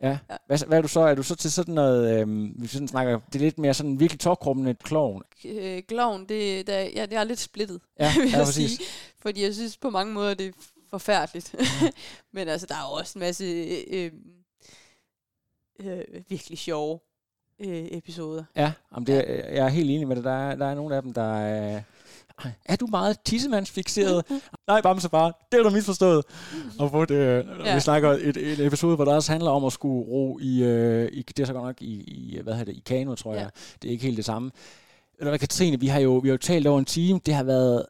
Ja. Hvad er du så? Er du så til sådan noget, hvis vi sådan snakker, det er lidt mere sådan virkelig tårkrummende klovn? Klovn, det er lidt splittet, vil jeg sige. Fordi jeg synes på mange måder, det er forfærdeligt. Ja. Men altså, der er jo også en masse virkelig sjove episoder. Ja, jeg er helt enig med det. Der er nogle af dem, der er... Er du meget tissemandsfikseret? Nej, bamse far, det er du misforstået. Og hvor det, vi snakker et episode, hvor der også handler om at skulle ro i det er så godt nok i hvad hedder det, i kano, tror jeg. Det er ikke helt det samme. Katrine, vi har jo talt over en time. Det har været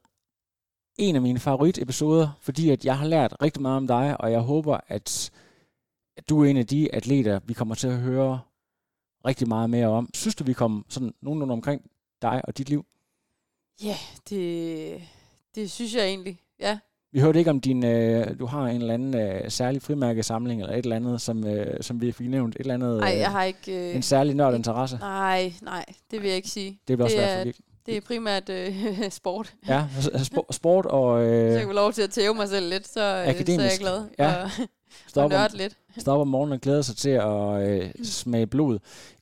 en af mine favoritepisoder, fordi at jeg har lært rigtig meget om dig, og jeg håber, at du er en af de atleter, vi kommer til at høre rigtig meget mere om. Synes du, vi kom sådan nogenlunde omkring dig og dit liv? Ja, det synes jeg egentlig, ja. Vi hørte ikke om din, du har en eller anden særlig frimærkesamling, eller et eller andet, som vi fik nævnt, et eller andet, nej, jeg har ikke, en særlig nørd interesse. Nej, det vil jeg ikke sige. Det bliver også svært for dig. Det er primært sport. Ja, sport og... så jeg kan lov til at tæve mig selv lidt, så er jeg glad. Ja. Og nørde lidt. Stop om morgenen og glæder sig til at smage blod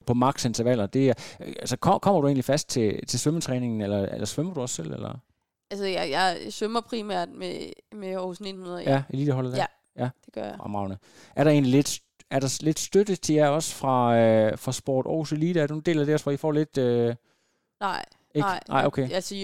på maksintervaller. Det er, altså, kommer du egentlig fast til svømmetræningen, eller svømmer du også selv? Eller? Altså, jeg svømmer primært med Aarhus 900. Ja, eliteholdet der? Ja, det gør jeg. Omravne. Er der lidt støtte til jer også fra Sport Aarhus Elite? Er du en del af det også, hvor I får lidt... Nej, okay. Altså,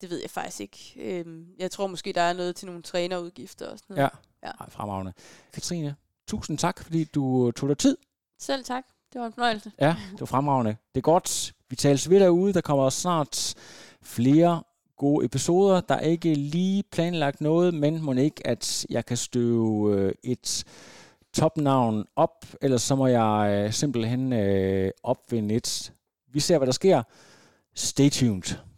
det ved jeg faktisk ikke. Jeg tror måske, der er noget til nogle trænerudgifter og sådan noget. Ja. Ej, fremragende. Katrine, tusind tak, fordi du tog dig tid. Selv tak. Det var en fornøjelse. Ja, det var fremragende. Det er godt. Vi tales ved derude. Der kommer også snart flere gode episoder. Der er ikke lige planlagt noget, men må ikke, at jeg kan støve et topnavn op, ellers så må jeg simpelthen opvinde et. Vi ser, hvad der sker. Stay tuned.